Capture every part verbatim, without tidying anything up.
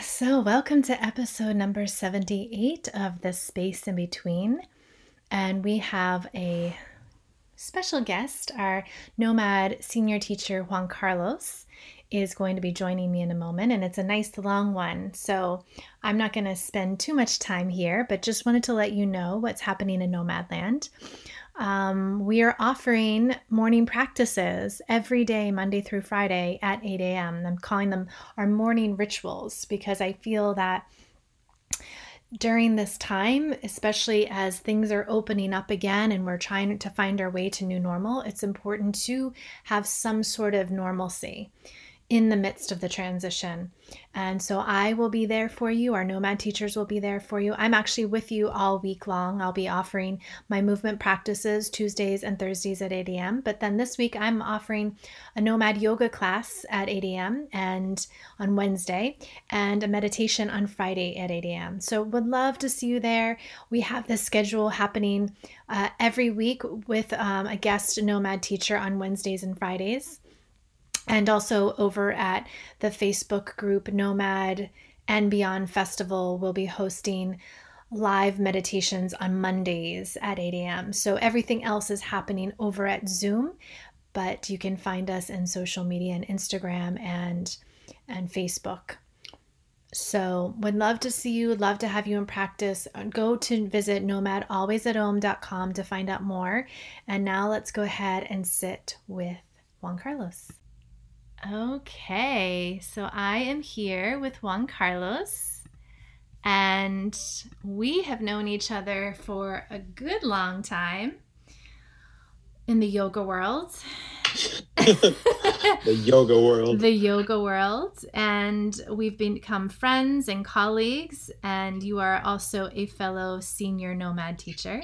So welcome to episode number seventy-eight of The Space in Between, and we have a special guest. Our Nomad senior teacher, Juan Carlos, is going to be joining me in a moment, and it's a nice long one, so I'm not going to spend too much time here, but just wanted to let you know what's happening in Nomadland. Um, we are offering morning practices every day, Monday through Friday at eight a.m. I'm calling them our morning rituals because I feel that during this time, especially as things are opening up again and we're trying to find our way to new normal, it's important to have some sort of normalcy in the midst of the transition. And so I will be there for you. Our Nomad teachers will be there for you. I'm actually with you all week long. I'll be offering my movement practices Tuesdays and Thursdays at eight a.m. But then this week I'm offering a Nomad yoga class at eight a.m. and on Wednesday, and a meditation on Friday at eight a.m. So would love to see you there. We have this schedule happening uh, every week with um, a guest Nomad teacher on Wednesdays and Fridays. And also over at the Facebook group Nomad and Beyond Festival, we'll be hosting live meditations on Mondays at eight a.m. So everything else is happening over at Zoom, but you can find us in social media and Instagram and, and Facebook. So would love to see you, love to have you in practice. Go to visit nomad always at home dot com to find out more. And now let's go ahead and sit with Juan Carlos. Okay, so I am here with Juan Carlos, and we have known each other for a good long time in the yoga world. the yoga world. The yoga world, and we've become friends and colleagues, and you are also a fellow senior Nomad teacher.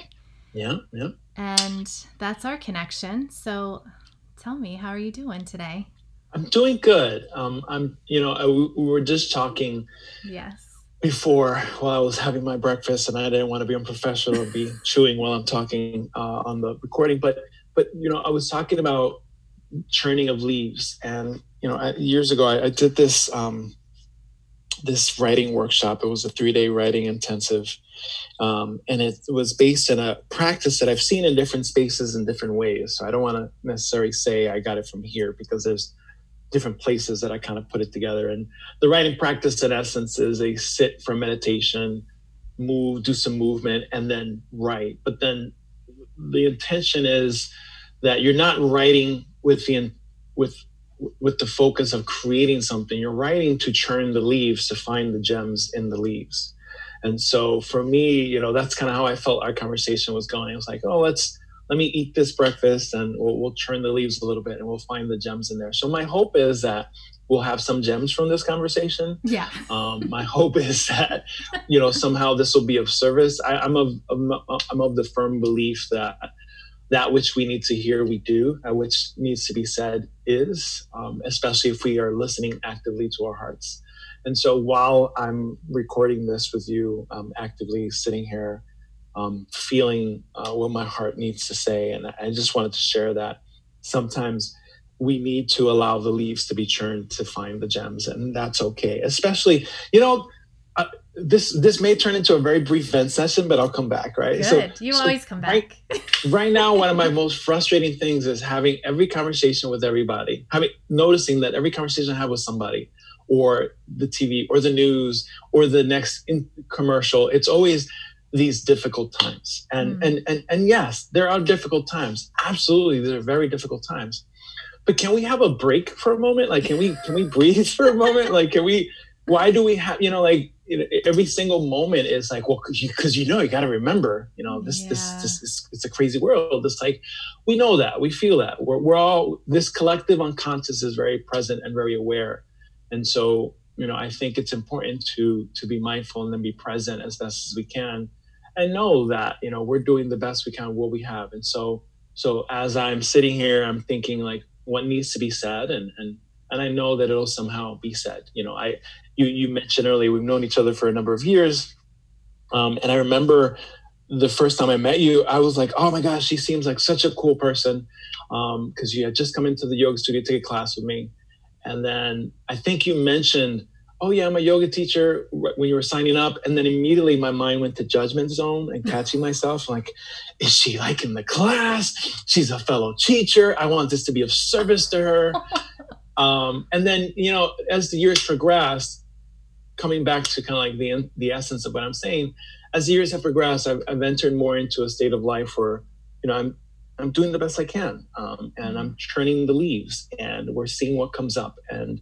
Yeah, yeah. And that's our connection. So tell me, how are you doing today? I'm doing good. Um, I'm, you know, I, we were just talking yes. before while I was having my breakfast, and I didn't want to be unprofessional and be chewing while I'm talking uh, on the recording. But, but you know, I was talking about churning of leaves, and you know, I, years ago I, I did this um, this writing workshop. It was a three day writing intensive, um, and it was based in a practice that I've seen in different spaces in different ways. So I don't want to necessarily say I got it from here because there's different places that I kind of put it together. And the writing practice in essence is a sit for meditation, move, do some movement, and then write. But then the intention is that you're not writing with the, with, with the focus of creating something. You're writing to churn the leaves, to find the gems in the leaves. And so for me, you know, that's kind of how I felt our conversation was going. It was like, oh, let's, let me eat this breakfast and we'll, we'll churn the leaves a little bit and we'll find the gems in there. So my hope is that we'll have some gems from this conversation. Yeah. um, my hope is that, you know, somehow this will be of service. I, I'm of, I'm, I'm of the firm belief that that which we need to hear, we do, that which needs to be said is, um, especially if we are listening actively to our hearts. And so while I'm recording this with you, I'm actively sitting here Um, feeling uh, what my heart needs to say. And I just wanted to share that sometimes we need to allow the leaves to be churned to find the gems, and that's okay. Especially, you know, uh, this this may turn into a very brief vent session, but I'll come back, right? Good. So, you so always come back. Right, right now, one of my most frustrating things is having every conversation with everybody, having noticing that every conversation I have with somebody or the T V or the news or the next in- commercial, it's always these difficult times. And, mm. and and and yes, there are difficult times. Absolutely, there are very difficult times. But can we have a break for a moment? Like, can we can we breathe for a moment? Like, can we, why do we have, you know, like you know, every single moment is like, well, because you, you know, you got to remember, you know, this, yeah. this, this, this, it's a crazy world. It's like, we know that, we feel that. We're, we're all, this collective unconscious is very present and very aware. And so, you know, I think it's important to to be mindful and then be present as best as we can. And know that, you know, we're doing the best we can with what we have. And so, so as I'm sitting here, I'm thinking like what needs to be said. And, and, and I know that it'll somehow be said, you know, I, you, you mentioned earlier, we've known each other for a number of years. Um, and I remember the first time I met you, I was like, oh my gosh, she seems like such a cool person. Um, cause you had just come into the yoga studio to take a class with me. And then I think you mentioned, oh yeah, I'm a yoga teacher when you were signing up. And then immediately my mind went to judgment zone and catching myself. Like, is she like in the class? She's a fellow teacher. I want this to be of service to her. Um, and then, you know, as the years progressed, coming back to kind of like the the essence of what I'm saying, as the years have progressed, I've, I've entered more into a state of life where, you know, I'm I'm doing the best I can, um, and I'm churning the leaves, and we're seeing what comes up, and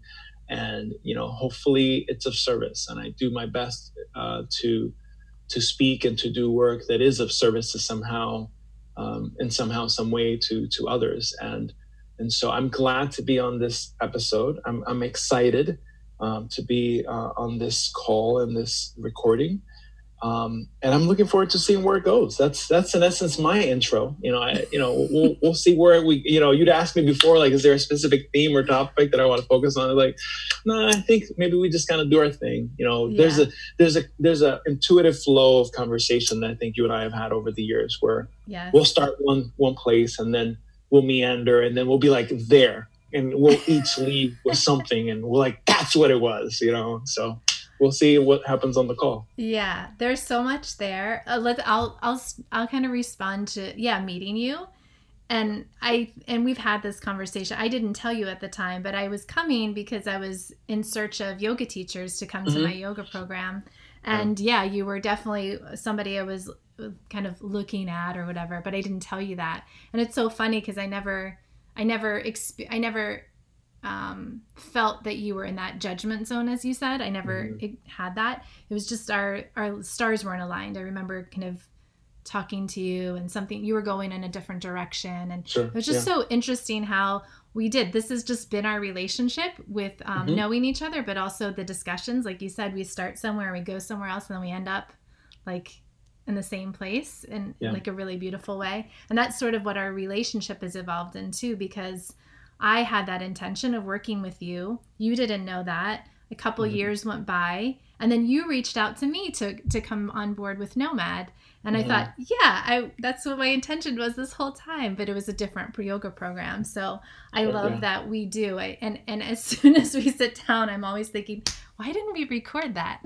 and you know, hopefully it's of service, and I do my best uh, to to speak and to do work that is of service to somehow, um, in somehow some way to to others, and. And so I'm glad to be on this episode. I'm, I'm excited um, to be uh, on this call and this recording. Um, and I'm looking forward to seeing where it goes. That's, that's in essence, my intro. You know, I, you know, we'll, we'll see where we, you know, you'd asked me before, like, is there a specific theme or topic that I want to focus on? I'm like, no, I think maybe we just kind of do our thing. You know, yeah. there's a, there's a, there's a intuitive flow of conversation that I think you and I have had over the years where yes. we'll start one, one place and then we'll meander and then we'll be like there and we'll each leave with something and we're like, that's what it was, you know? So we'll see what happens on the call. Yeah. There's so much there. Uh, let I'll, I'll, I'll kind of respond to, yeah, meeting you. And I, and we've had this conversation. I didn't tell you at the time, but I was coming because I was in search of yoga teachers to come mm-hmm. to my yoga program. And yeah. yeah, you were definitely somebody I was kind of looking at or whatever, but I didn't tell you that. And it's so funny because I never, I never, exp- I never um, felt that you were in that judgment zone, as you said. I never mm-hmm. had that. It was just our, our stars weren't aligned. I remember kind of talking to you and something, you were going in a different direction. And sure. it was just yeah. so interesting how we did. This has just been our relationship with um, mm-hmm. knowing each other, but also the discussions. Like you said, we start somewhere, we go somewhere else, and then we end up like in the same place in yeah. like a really beautiful way. And that's sort of what our relationship has evolved into, because I had that intention of working with you. You didn't know that. A couple mm-hmm. years went by, and then you reached out to me to to come on board with Nomad. And mm-hmm. I thought, yeah, I that's what my intention was this whole time, but it was a different yoga program. So I yeah, love yeah. that we do. I, and, and as soon as we sit down, I'm always thinking, why didn't we record that?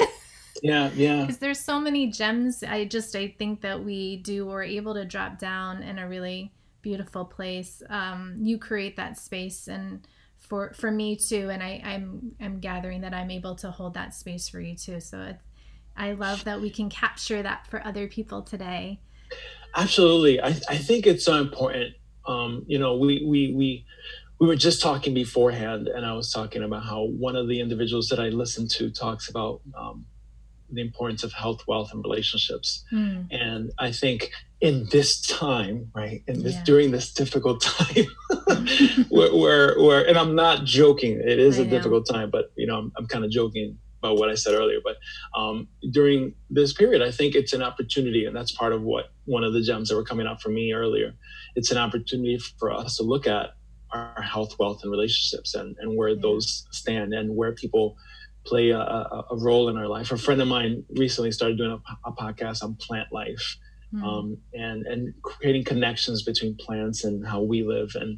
Yeah, yeah. Because there's so many gems. I just, I think that we do, we're able to drop down in a really beautiful place. Um, you create that space and for, for me too. And I, I'm, I'm gathering that I'm able to hold that space for you too. So it's, I love that we can capture that for other people today. Absolutely. I, I think it's so important. Um, you know, we, we, we, we were just talking beforehand, and I was talking about how one of the individuals that I listen to talks about, um, the importance of health, wealth, and relationships. Mm. And I think in this time, right, in this yeah. during this difficult time, where, where, where, and I'm not joking, it is I a know. difficult time, but, you know, I'm, I'm kind of joking about what I said earlier. But um, during this period, I think it's an opportunity, and that's part of what one of the gems that were coming out for me earlier. It's an opportunity for us to look at our health, wealth, and relationships, and, and where yeah. those stand and where people play a, a, a role in our life. A friend of mine recently started doing a, a podcast on plant life, mm. um, and and creating connections between plants and how we live. And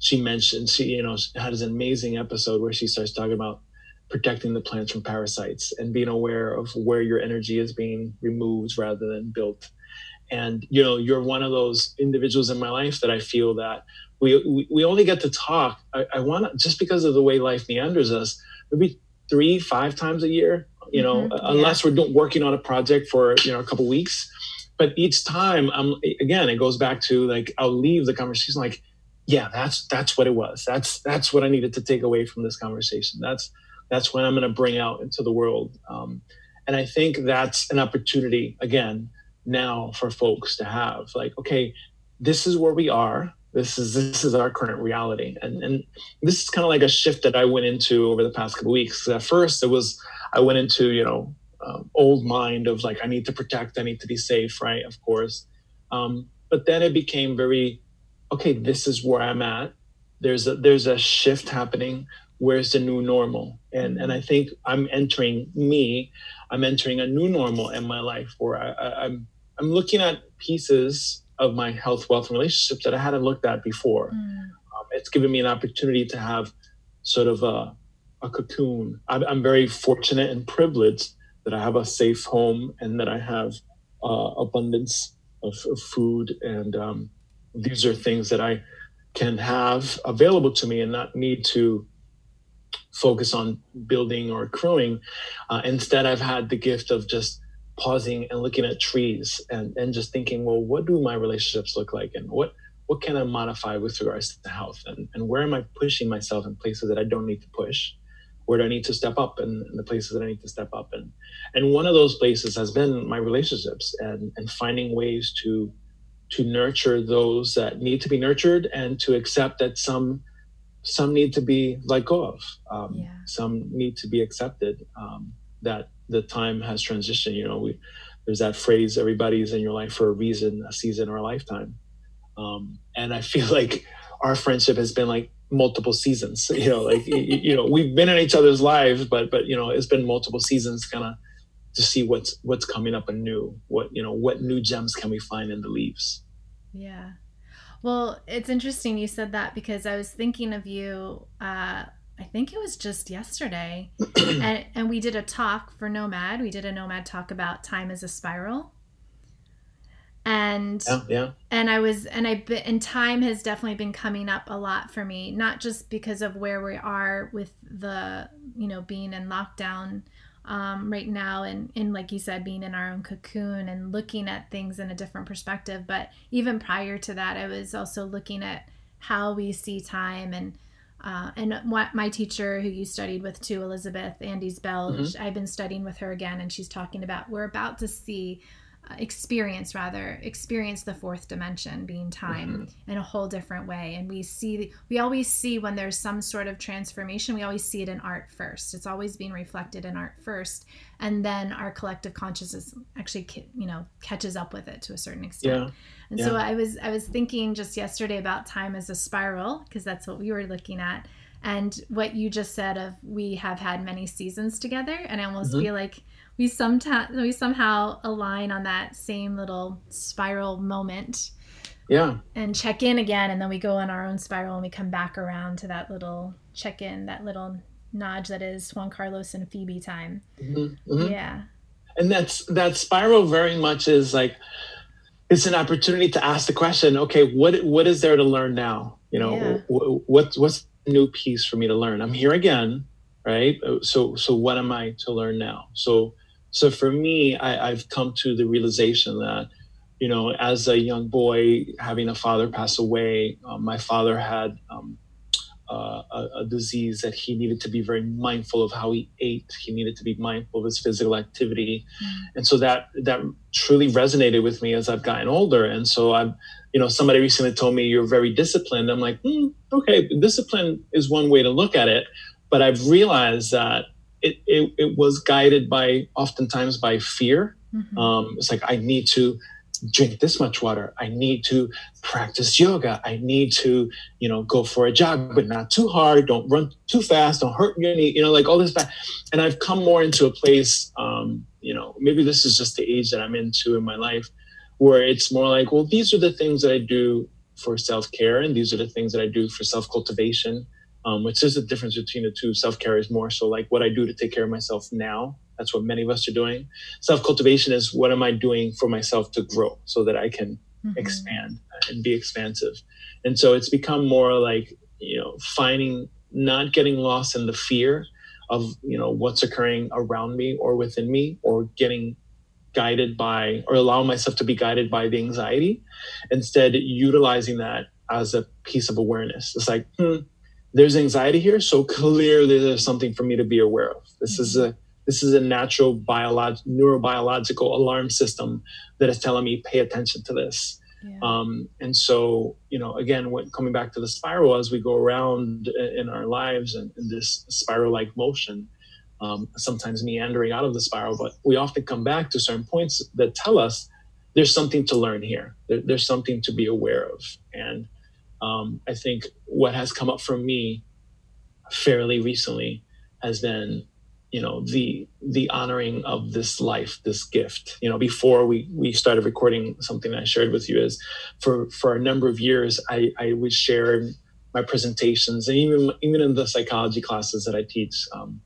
she mentioned, she you know had this amazing episode where she starts talking about protecting the plants from parasites and being aware of where your energy is being removed rather than built. And you know, you're one of those individuals in my life that I feel that we we, we only get to talk. I, I want just because of the way life meanders us, maybe three, five times a year, you know, mm-hmm. unless yeah. we're doing, working on a project for, you know, a couple of weeks. But each time, I'm again, it goes back to like, I'll leave the conversation like, yeah, that's that's what it was. That's that's what I needed to take away from this conversation. That's that's what I'm going to bring out into the world. Um, and I think that's an opportunity again now for folks to have like, okay, this is where we are. This is this is our current reality. And and this is kind of like a shift that I went into over the past couple of weeks. At first, it was, I went into, you know, um, old mind of like, I need to protect, I need to be safe, right? Of course. Um, but then it became very, okay, this is where I'm at. There's a, there's a shift happening. Where's the new normal? And and I think I'm entering me, I'm entering a new normal in my life where I, I, I'm I'm looking at pieces of my health, wealth, and relationships that I hadn't looked at before. Mm. Um, it's given me an opportunity to have sort of a, a cocoon. I'm, I'm very fortunate and privileged that I have a safe home and that I have uh, abundance of, of food. And um, these are things that I can have available to me and not need to focus on building or accruing. Uh, instead, I've had the gift of just pausing and looking at trees and, and just thinking, well, what do my relationships look like? And what, what can I modify with regards to health? And, and where am I pushing myself in places that I don't need to push? Where do I need to step up and, and the places that I need to step up in? And one of those places has been my relationships and, and finding ways to to nurture those that need to be nurtured and to accept that some some need to be let go of. Um, yeah. Some need to be accepted, um, that the time has transitioned. You know, we, there's that phrase, everybody's in your life for a reason, a season, or a lifetime. Um, and I feel like our friendship has been like multiple seasons, you know, like, you, you know, we've been in each other's lives, but, but, you know, it's been multiple seasons kind of to see what's, what's coming up anew, what, you know, what new gems can we find in the leaves? Yeah. Well, it's interesting you said that because I was thinking of you, uh, I think it was just yesterday and, and we did a talk for Nomad. We did a Nomad talk about time as a spiral. And yeah, yeah. and I was and I and time has definitely been coming up a lot for me, not just because of where we are with the, you know, being in lockdown um, right now and, and like you said, being in our own cocoon and looking at things in a different perspective. But even prior to that, I was also looking at how we see time and uh, and what my teacher who you studied with too, Elizabeth Andes Bell, mm-hmm. I've been studying with her again, and she's talking about we're about to see. experience rather experience the fourth dimension being time mm-hmm. in a whole different way. And we see we always see when there's some sort of transformation, we always see it in art first. It's always being reflected in art first, and then our collective consciousness actually, you know, catches up with it to a certain extent. Yeah. And yeah. so I was I was thinking just yesterday about time as a spiral, because that's what we were looking at, and what you just said of we have had many seasons together, and I almost mm-hmm. feel like We sometimes we somehow align on that same little spiral moment, yeah, and check in again, and then we go on our own spiral, and we come back around to that little check in, that little nudge that is Juan Carlos and Phoebe time. Mm-hmm. Mm-hmm. Yeah, and that's that spiral very much is like it's an opportunity to ask the question, okay, what what is there to learn now? You know, yeah. what, what what's the new piece for me to learn? I'm here again, right? So so what am I to learn now? So. So for me, I, I've come to the realization that, you know, as a young boy, having a father pass away, um, my father had um, uh, a, a disease that he needed to be very mindful of how he ate. He needed to be mindful of his physical activity. Mm. And so that that truly resonated with me as I've gotten older. And so I'm, you know, somebody recently told me, you're very disciplined. I'm like, mm, okay, discipline is one way to look at it. But I've realized that It, it it was guided by oftentimes by fear. Mm-hmm. Um, it's like, I need to drink this much water. I need to practice yoga. I need to, you know, go for a jog, but not too hard. Don't run too fast. Don't hurt your knee. You know, like all this back. And I've come more into a place, um, you know, maybe this is just the age that I'm into in my life, where it's more like, well, these are the things that I do for self-care. And these are the things that I do for self-cultivation. Um, which is the difference between the two. Self-care is more so like what I do to take care of myself now. That's what many of us are doing. Self-cultivation is what am I doing for myself to grow so that I can mm-hmm. expand and be expansive. And so it's become more like, you know, finding, not getting lost in the fear of, you know, what's occurring around me or within me, or getting guided by, or allow myself to be guided by the anxiety. Instead, utilizing that as a piece of awareness. It's like, hmm, there's anxiety here, so clearly there's something for me to be aware of. This mm-hmm. is a this is a natural biolog- neurobiological alarm system that is telling me pay attention to this. Yeah. Um, and so, you know, again, what, coming back to the spiral, as we go around in our lives and in this spiral-like motion, um, sometimes meandering out of the spiral, but we often come back to certain points that tell us there's something to learn here. There, there's something to be aware of. And Um, I think what has come up for me fairly recently has been, you know, the the honoring of this life, this gift. You know, before we, we started recording, something I shared with you is for, for a number of years, I, I would share my presentations, and even even in the psychology classes that I teach, um,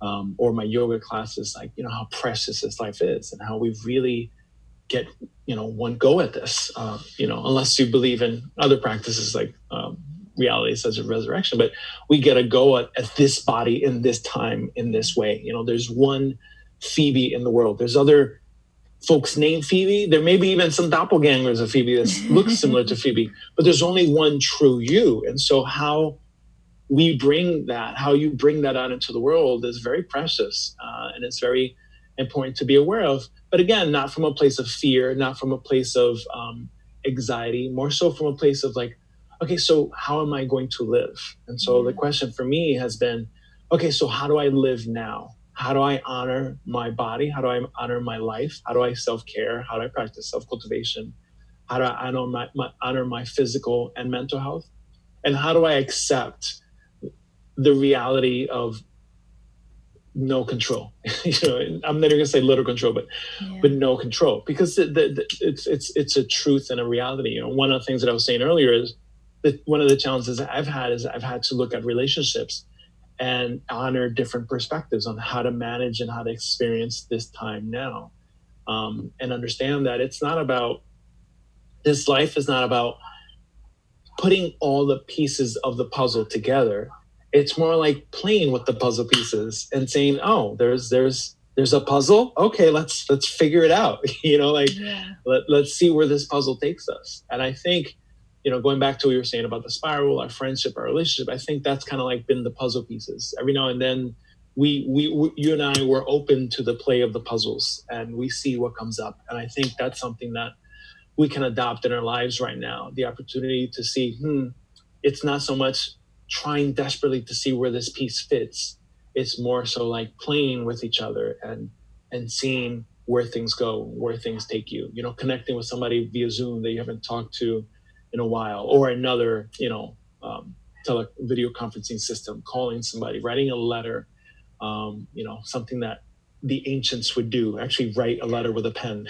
um, or my yoga classes, like, you know, how precious this life is and how we really get, you know, one go at this, uh, you know, unless you believe in other practices like um, reality such as resurrection, but we get a go at, at this body in this time, in this way. You know, there's one Phoebe in the world. There's other folks named Phoebe. There may be even some doppelgangers of Phoebe that look similar to Phoebe, but there's only one true you. And so how we bring that, how you bring that out into the world is very precious. Uh, and it's very important to be aware of, but again, not from a place of fear, not from a place of um, anxiety, more so from a place of like, okay, so how am I going to live? And so the question for me has been, okay, so how do I live now? How do I honor my body? How do I honor my life? How do I self-care? How do I practice self-cultivation? How do I honor my, my, honor my physical and mental health? And how do I accept the reality of no control? You know, I'm not even gonna say little control, but yeah. but no control, because the, the, the, it's it's it's a truth and a reality. You know, one of the things that I was saying earlier is that one of the challenges that I've had is I've had to look at relationships and honor different perspectives on how to manage and how to experience this time now, um, and understand that it's not about this life is not about putting all the pieces of the puzzle together. It's more like playing with the puzzle pieces and saying, "Oh, there's there's there's a puzzle. Okay, let's let's figure it out. You know, like yeah. let let's see where this puzzle takes us." And I think, you know, going back to what you were saying about the spiral, our friendship, our relationship, I think that's kind of like been the puzzle pieces. Every now and then, we, we we you and I were open to the play of the puzzles, and we see what comes up. And I think that's something that we can adopt in our lives right now. The opportunity to see, hmm, it's not so much trying desperately to see where this piece fits. It's more so like playing with each other and and seeing where things go, where things take you, you know, connecting with somebody via Zoom that you haven't talked to in a while, or another, you know, um, tele- video conferencing system, calling somebody, writing a letter, um, you know, something that the ancients would do, actually write a letter with a pen,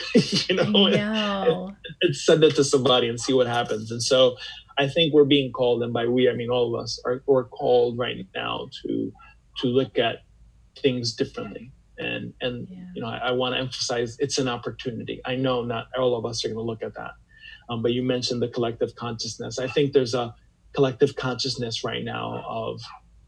you know, know. And, and, and send it to somebody and see what happens. And so I think we're being called, and by we, I mean all of us, are we're called right now to to look at things differently. And, and yeah. you know, I, I want to emphasize it's an opportunity. I know not all of us are going to look at that. Um, but you mentioned the collective consciousness. I think there's a collective consciousness right now of,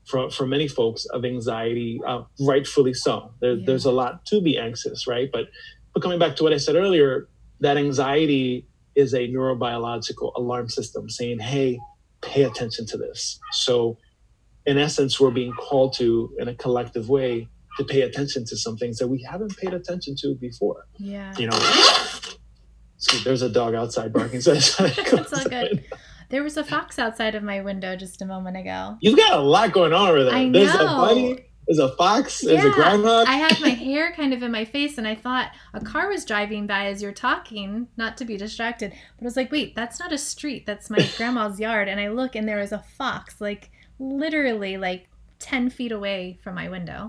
for, for many folks, of anxiety, uh, rightfully so. There, yeah. There's a lot to be anxious, right? But, but coming back to what I said earlier, that anxiety is a neurobiological alarm system saying, hey, pay attention to this. So in essence, we're being called to, in a collective way, to pay attention to some things that we haven't paid attention to before. Yeah. You know? So there's a dog outside barking. So that's all good. There was a fox outside of my window just a moment ago. You've got a lot going on over there. I know. There's a bunny. There's a fox. Yeah. There's a groundhog. I had my hair kind of in my face, and I thought a car was driving by as you're talking, not to be distracted. But I was like, wait, that's not a street. That's my grandma's yard. And I look, and there was a fox, like literally like ten feet away from my window.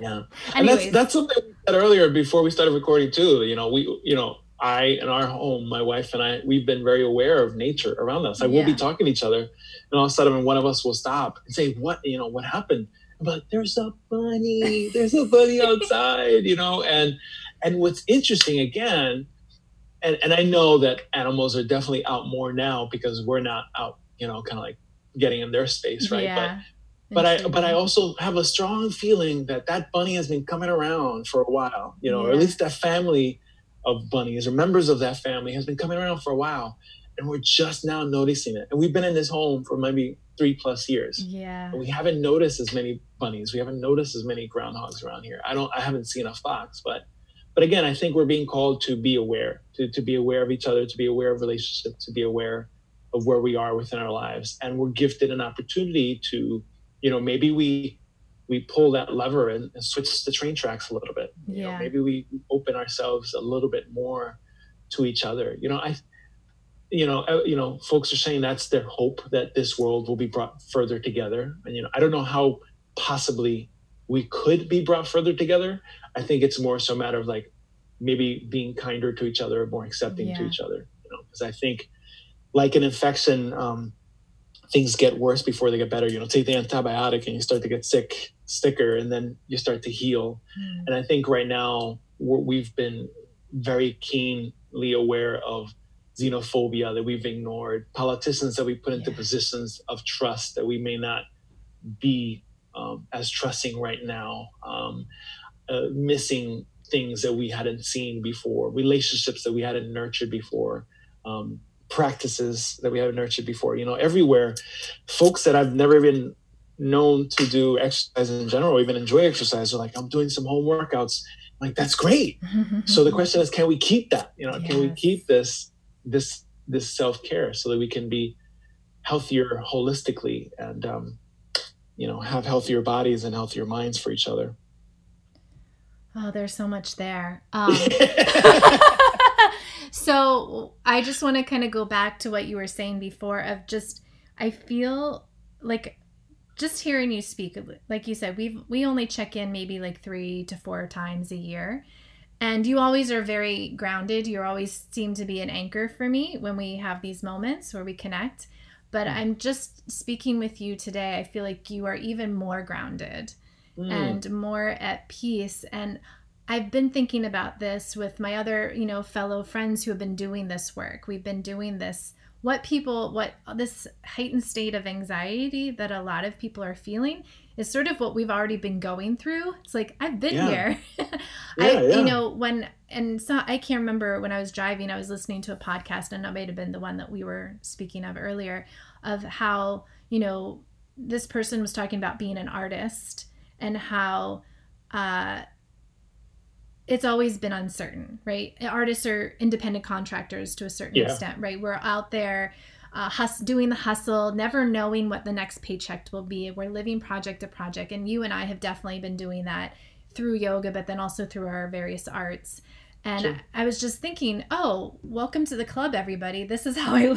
Yeah. And that's, that's something we said earlier before we started recording too. You know, we, you know, I, in our home, my wife and I, we've been very aware of nature around us. Like, yeah. We'll be talking to each other, and all of a sudden one of us will stop and say, what, you know, what happened? But there's a bunny, there's a bunny outside, you know? And, and what's interesting again, and, and I know that animals are definitely out more now because we're not out, you know, kind of like getting in their space. Right. Yeah. But, but I, but I also have a strong feeling that that bunny has been coming around for a while, you know, yeah. or at least that family of bunnies or members of that family has been coming around for a while, and we're just now noticing it. And we've been in this home for maybe three plus years. Yeah. And we haven't noticed as many bunnies. We haven't noticed as many groundhogs around here. I don't, I haven't seen a fox, but, but again, I think we're being called to be aware, to, to be aware of each other, to be aware of relationships, to be aware of where we are within our lives. And we're gifted an opportunity to, you know, maybe we, we pull that lever and, and switch the train tracks a little bit. You yeah. know, maybe we open ourselves a little bit more to each other. You know, I, you know, I, you know, folks are saying that's their hope, that this world will be brought further together. And, you know, I don't know how possibly we could be brought further together. I think it's more so a matter of like maybe being kinder to each other, more accepting yeah. to each other, you know, because I think like an infection, um, things get worse before they get better. You know, take the antibiotic and you start to get sick, sicker, and then you start to heal. Mm. And I think right now we're, we've been very keenly aware of xenophobia that we've ignored, politicians that we put into yeah. positions of trust that we may not be um, as trusting right now, um, uh, missing things that we hadn't seen before, relationships that we hadn't nurtured before, um, practices that we haven't nurtured before. You know, everywhere, folks that I've never even known to do exercise in general, or even enjoy exercise, are like, I'm doing some home workouts. I'm like, that's great. So the question is, can we keep that? You know, yes. can we keep this, this, this self-care so that we can be healthier holistically and, um, you know, have healthier bodies and healthier minds for each other? Oh, there's so much there. Um, so I just want to kind of go back to what you were saying before of just, I feel like just hearing you speak, like you said, we we only check in maybe like three to four times a year. And you always are very grounded. You always seem to be an anchor for me when we have these moments where we connect. But I'm just speaking with you today, I feel like you are even more grounded mm. and more at peace. And I've been thinking about this with my other, you know, fellow friends who have been doing this work. We've been doing this. What people, what this heightened state of anxiety that a lot of people are feeling is sort of what we've already been going through. It's like, I've been yeah. here. I, yeah, yeah. You know, when, and so I can't remember when I was driving, I was listening to a podcast, and it might have been the one that we were speaking of earlier, of how, you know, this person was talking about being an artist and how, uh, it's always been uncertain, right? Artists are independent contractors to a certain yeah. extent, right? We're out there uh, hus- doing the hustle, never knowing what the next paycheck will be. We're living project to project. And you and I have definitely been doing that through yoga, but then also through our various arts. And sure. I was just thinking, oh, welcome to the club, everybody. This is how I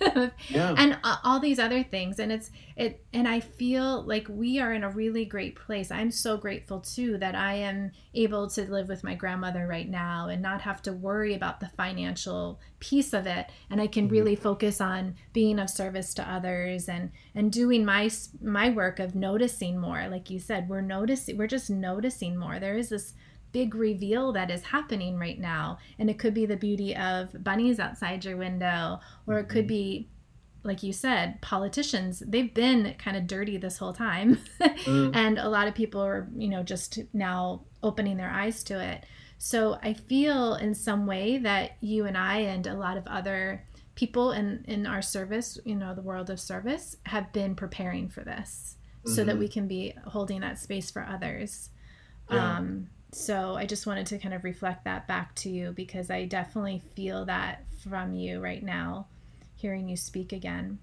live. Yeah. And uh, all these other things. And it's it. And I feel like we are in a really great place. I'm so grateful, too, that I am able to live with my grandmother right now and not have to worry about the financial piece of it. And I can mm-hmm. really focus on being of service to others and, and doing my my work of noticing more. Like you said, we're noticing. We're just noticing more. There is this big reveal that is happening right now, and it could be the beauty of bunnies outside your window, or it could be, like you said, politicians. They've been kind of dirty this whole time mm. and a lot of people are, you know, just now opening their eyes to it. So I feel in some way that you and I and a lot of other people in in our service, you know, the world of service, have been preparing for this mm-hmm. so that we can be holding that space for others. yeah. um So I just wanted to kind of reflect that back to you, because I definitely feel that from you right now, hearing you speak again.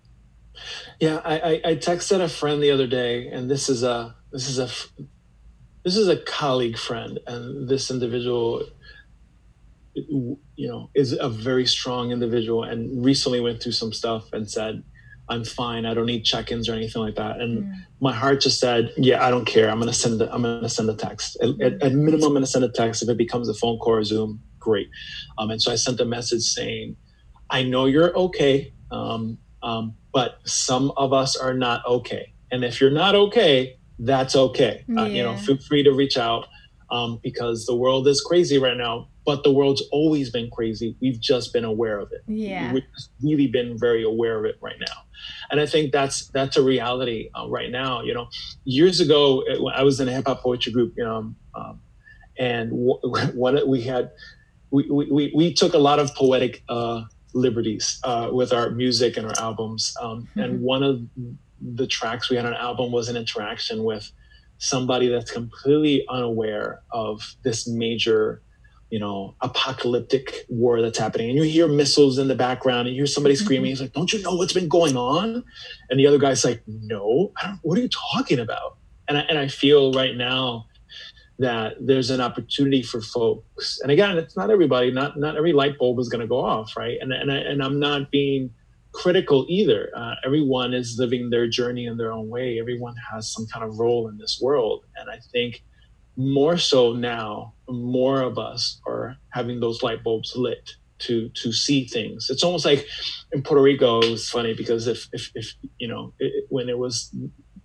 Yeah, I, I texted a friend the other day, and this is a this is a this is a colleague friend, and this individual, you know, is a very strong individual, and recently went through some stuff and said, I'm fine. I don't need check-ins or anything like that. And mm. my heart just said, yeah, I don't care. I'm going to send, I'm going to send a text. At, at, at minimum, I'm going to send a text. If it becomes a phone call or Zoom, great. Um, and so I sent a message saying, I know you're okay. Um, um, but some of us are not okay. And if you're not okay, that's okay. Yeah. Uh, you know, feel free to reach out um, because the world is crazy right now, but the world's always been crazy. We've just been aware of it. Yeah. We've really been very aware of it right now. And I think that's that's a reality uh, right now. You know, years ago, I was in a hip hop poetry group, you know, um, and w- what we had, we, we, we took a lot of poetic uh, liberties uh, with our music and our albums. Um, mm-hmm. And one of the tracks we had on an album was an interaction with somebody that's completely unaware of this major, you know, apocalyptic war that's happening. And you hear missiles in the background and you hear somebody screaming. Mm-hmm. He's like, don't you know what's been going on? And the other guy's like, no, I don't, what are you talking about? And I, and I feel right now that there's an opportunity for folks. And again, it's not everybody, not, not every light bulb is going to go off. Right. And, and I, and I'm not being critical either. Uh, everyone is living their journey in their own way. Everyone has some kind of role in this world. And I think, more so now, more of us are having those light bulbs lit to to see things. It's almost like in Puerto Rico, it was funny because if if, if you know it, when it was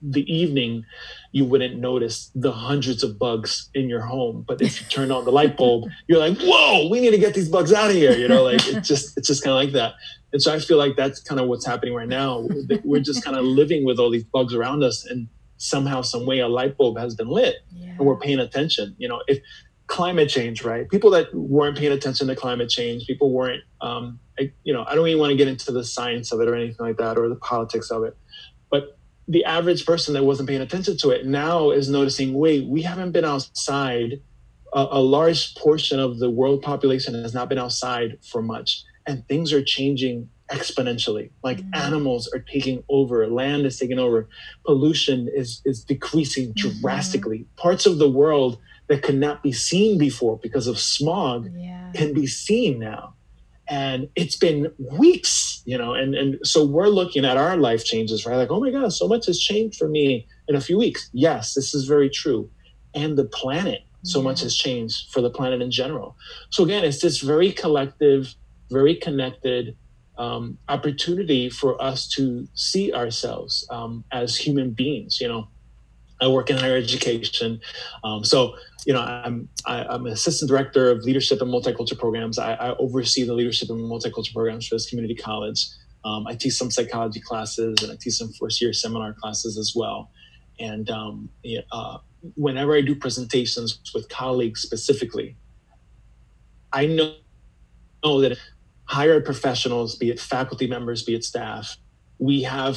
the evening, you wouldn't notice the hundreds of bugs in your home, but if you turn on the light bulb, you're like, whoa, we need to get these bugs out of here, you know, like it's just it's just kind of like that. And so I feel like that's kind of what's happening right now. We're just kind of living with all these bugs around us, and somehow, some way, a light bulb has been lit, yeah. and we're paying attention. You know, if climate change, right? People that weren't paying attention to climate change, people weren't, um, I, you know, I don't even want to get into the science of it or anything like that, or the politics of it. But the average person that wasn't paying attention to it now is noticing, wait, we haven't been outside. A, a large portion of the world population has not been outside for much, and things are changing exponentially. Like mm-hmm. animals are taking over, land is taking over, pollution is is decreasing mm-hmm. drastically. Parts of the world that could not be seen before because of smog yeah. can be seen now. And it's been weeks, you know, and, and so we're looking at our life changes, right? Like, oh my God, so much has changed for me in a few weeks. Yes, this is very true. And the planet, so yeah. much has changed for the planet in general. So again, it's this very collective, very connected Um, opportunity for us to see ourselves um, as human beings. You know, I work in higher education, um, so you know I'm I, I'm an assistant director of leadership and multicultural programs. I, I oversee the leadership and multicultural programs for this community college. Um, I teach some psychology classes, and I teach some first-year seminar classes as well. And um, you know, uh, whenever I do presentations with colleagues specifically, I know know that. If hired professionals, be it faculty members, be it staff, we have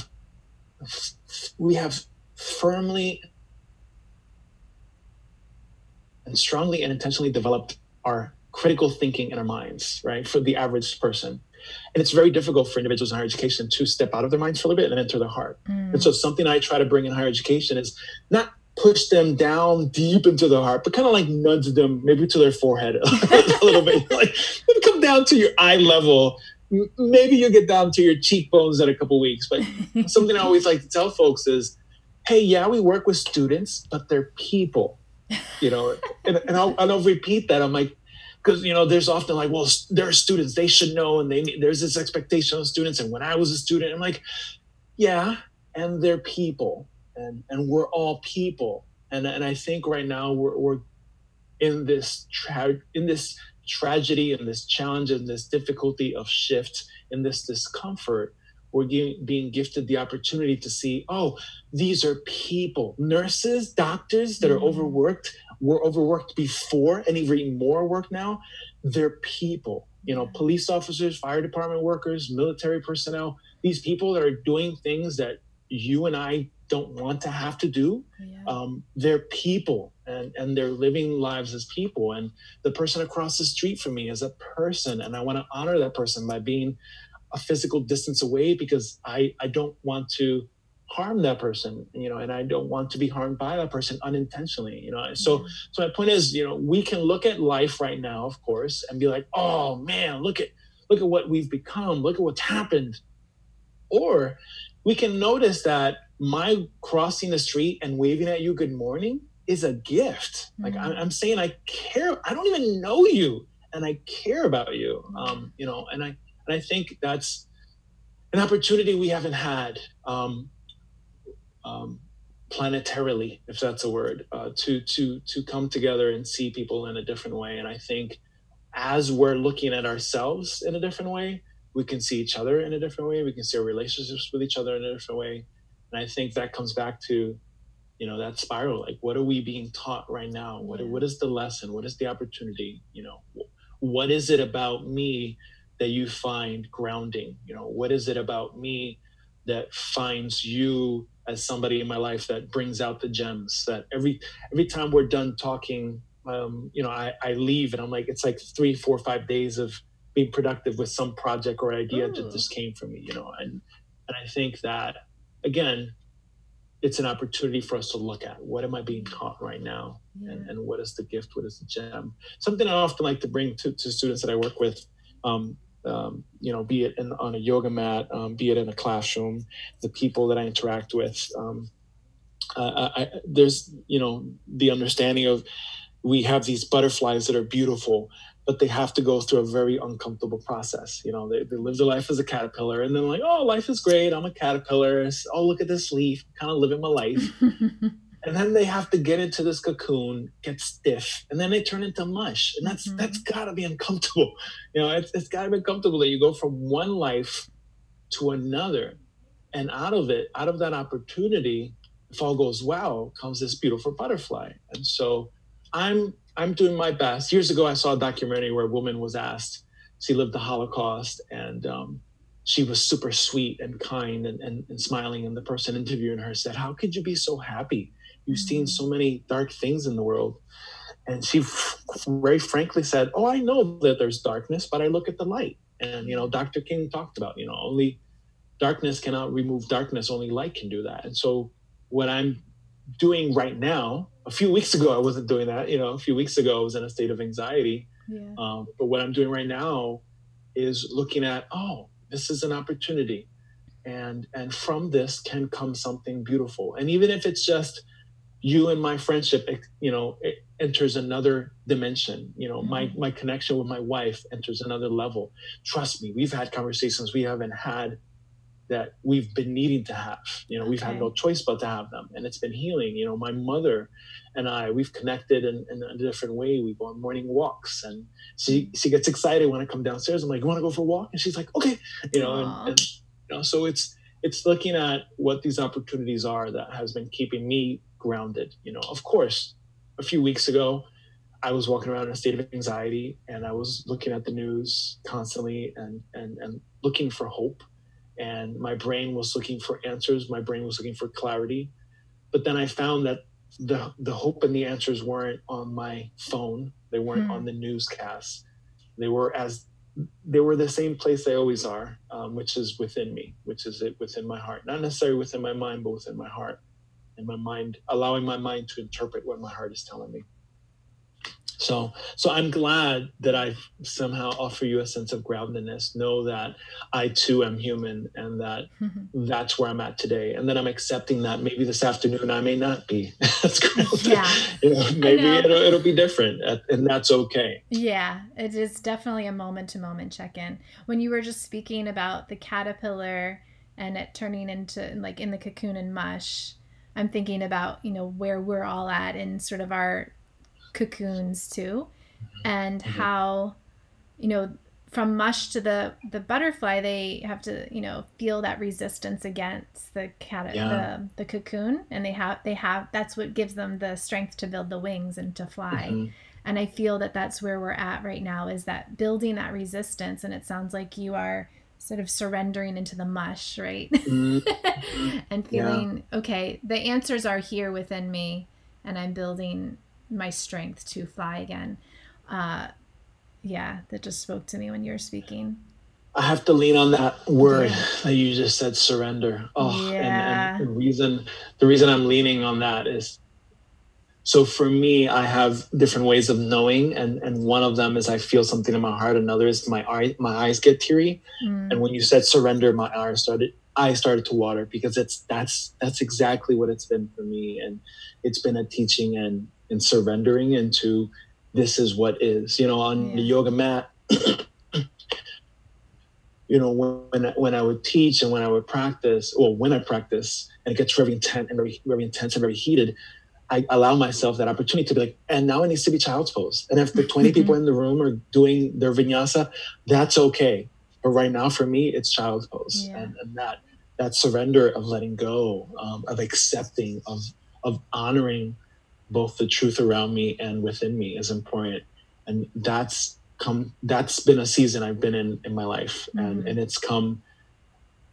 we have firmly and strongly and intentionally developed our critical thinking in our minds, right, for the average person. And it's very difficult for individuals in higher education to step out of their minds for a little bit and enter their heart. Mm. And so something I try to bring in higher education is not push them down deep into the heart, but kind of like nudge them maybe to their forehead a little bit. Like, come down to your eye level. Maybe you'll get down to your cheekbones in a couple of weeks. But something I always like to tell folks is, hey, yeah, we work with students, but they're people, you know. And, and I'll, I'll repeat that. I'm like, because, you know, there's often like, well, there are students, they should know. And they there's this expectation of students. And when I was a student, I'm like, yeah, and they're people. And, and we're all people, and and I think right now we're we're in this tra- in this tragedy, in this challenge, in this difficulty of shift, in this discomfort. We're ge- being gifted the opportunity to see, oh, these are people, nurses, doctors that are mm-hmm. overworked. Were overworked before, and even more work now. They're people, you know, police officers, fire department workers, military personnel. These people that are doing things that you and I don't want to have to do. Yeah. Um, they're people, and, and they're living lives as people. And the person across the street from me is a person, and I want to honor that person by being a physical distance away, because I, I don't want to harm that person, you know, and I don't want to be harmed by that person unintentionally, you know. So, yeah. so my point is, you know, we can look at life right now, of course, and be like, oh man, look at, look at what we've become. Look at what's happened. Or we can notice that my crossing the street and waving at you good morning is a gift. Mm-hmm. Like I'm, I'm saying, I care. I don't even know you, and I care about you. Um, you know, and I and I think that's an opportunity we haven't had um, um, planetarily, if that's a word, uh, to to to come together and see people in a different way. And I think as we're looking at ourselves in a different way, we can see each other in a different way. We can see our relationships with each other in a different way. And I think that comes back to, you know, that spiral. Like, what are we being taught right now? What, what is the lesson? What is the opportunity? You know, what is it about me that you find grounding? You know, what is it about me that finds you as somebody in my life that brings out the gems? That every every time we're done talking, um, you know, I, I leave and I'm like, it's like three, four, five days of being productive with some project or idea Ooh. that just came from me, you know. And and I think that, again, it's an opportunity for us to look at what am I being taught right now, yeah. and, and what is the gift, what is the gem. Something I often like to bring to, to students that I work with, um, um, you know, be it in, on a yoga mat, um, be it in a classroom, the people that I interact with. Um, uh, I, there's, you know, the understanding of we have these butterflies that are beautiful, but they have to go through a very uncomfortable process. You know, they, they live their life as a caterpillar and then like, oh, life is great. I'm a caterpillar. Oh, look at this leaf. I'm kind of living my life. And then they have to get into this cocoon, get stiff, and then they turn into mush. And that's mm-hmm. that's got to be uncomfortable. You know, it's, it's got to be uncomfortable that you go from one life to another. And out of it, out of that opportunity, if all goes well, comes this beautiful butterfly. And so I'm I'm doing my best. Years ago, I saw a documentary where a woman was asked, she lived the Holocaust, and um, she was super sweet and kind and, and, and smiling. And the person interviewing her said, how could you be so happy? You've seen so many dark things in the world. And she very frankly said, oh, I know that there's darkness, but I look at the light. And, you know, Doctor King talked about, you know, only darkness cannot remove darkness. Only light can do that. And so what I'm doing right now, a few weeks ago, I wasn't doing that. You know, a few weeks ago, I was in a state of anxiety. Yeah. Um, but what I'm doing right now is looking at, oh, this is an opportunity. And, and from this can come something beautiful. And even if it's just, you and my friendship, you know, it enters another dimension. You know, mm-hmm. my my connection with my wife enters another level. Trust me, we've had conversations we haven't had that we've been needing to have. You know, okay. We've had no choice but to have them, and it's been healing. You know, my mother and I, we've connected in, in a different way. We go on morning walks, and she she gets excited when I come downstairs. I'm like, you want to go for a walk? And she's like, okay. You know, and, and you know, so it's it's looking at what these opportunities are that has been keeping me grounded. You know, of course, a few weeks ago, I was walking around in a state of anxiety and I was looking at the news constantly and, and, and looking for hope. And my brain was looking for answers. My brain was looking for clarity. But then I found that the, the hope and the answers weren't on my phone. They weren't hmm. on the newscast. They were as they were the same place they always are, um, which is within me, which is it within my heart, not necessarily within my mind, but within my heart. And my mind, allowing my mind to interpret what my heart is telling me. So, so I'm glad that I somehow offer you a sense of groundedness. Know that I too am human, and that mm-hmm. that's where I'm at today. And then I'm accepting that maybe this afternoon I may not be as grounded. Yeah, you know, maybe know. It'll, it'll be different, and that's okay. Yeah, it is definitely a moment-to-moment check-in. When you were just speaking about the caterpillar and it turning into like in the cocoon and mush. I'm thinking about, you know, where we're all at and sort of our cocoons too, and mm-hmm. how, you know, from mush to the, the butterfly, they have to, you know, feel that resistance against the cat, yeah. the, the cocoon. And they have, they have, that's what gives them the strength to build the wings and to fly. Mm-hmm. And I feel that that's where we're at right now, is that building that resistance. And it sounds like you are sort of surrendering into the mush, right? Mm-hmm. And feeling, yeah. okay, the answers are here within me, and I'm building my strength to fly again. Uh, yeah, that just spoke to me when you were speaking. I have to lean on that word yeah. that you just said, surrender. Oh, yeah. and, and the reason, the reason I'm leaning on that is, so for me, I have different ways of knowing. And, and one of them is I feel something in my heart. Another is my eye, my eyes get teary. Mm. And when you said surrender, my eyes started, I started to water, because it's, that's, that's exactly what it's been for me. And it's been a teaching and, and surrendering into this is what is, you know, on yeah. the yoga mat, you know, when, when I would teach and when I would practice, or when I practice and it gets very intense and very, very intense and very heated, I allow myself that opportunity to be like, and now it needs to be child's pose. And if the twenty mm-hmm. people in the room are doing their vinyasa, that's okay. But right now for me, it's child's pose. Yeah. And, and that that surrender of letting go, um, of accepting, of of honoring both the truth around me and within me is important. And that's come, that's been a season I've been in in my life. Mm-hmm. And, and it's come,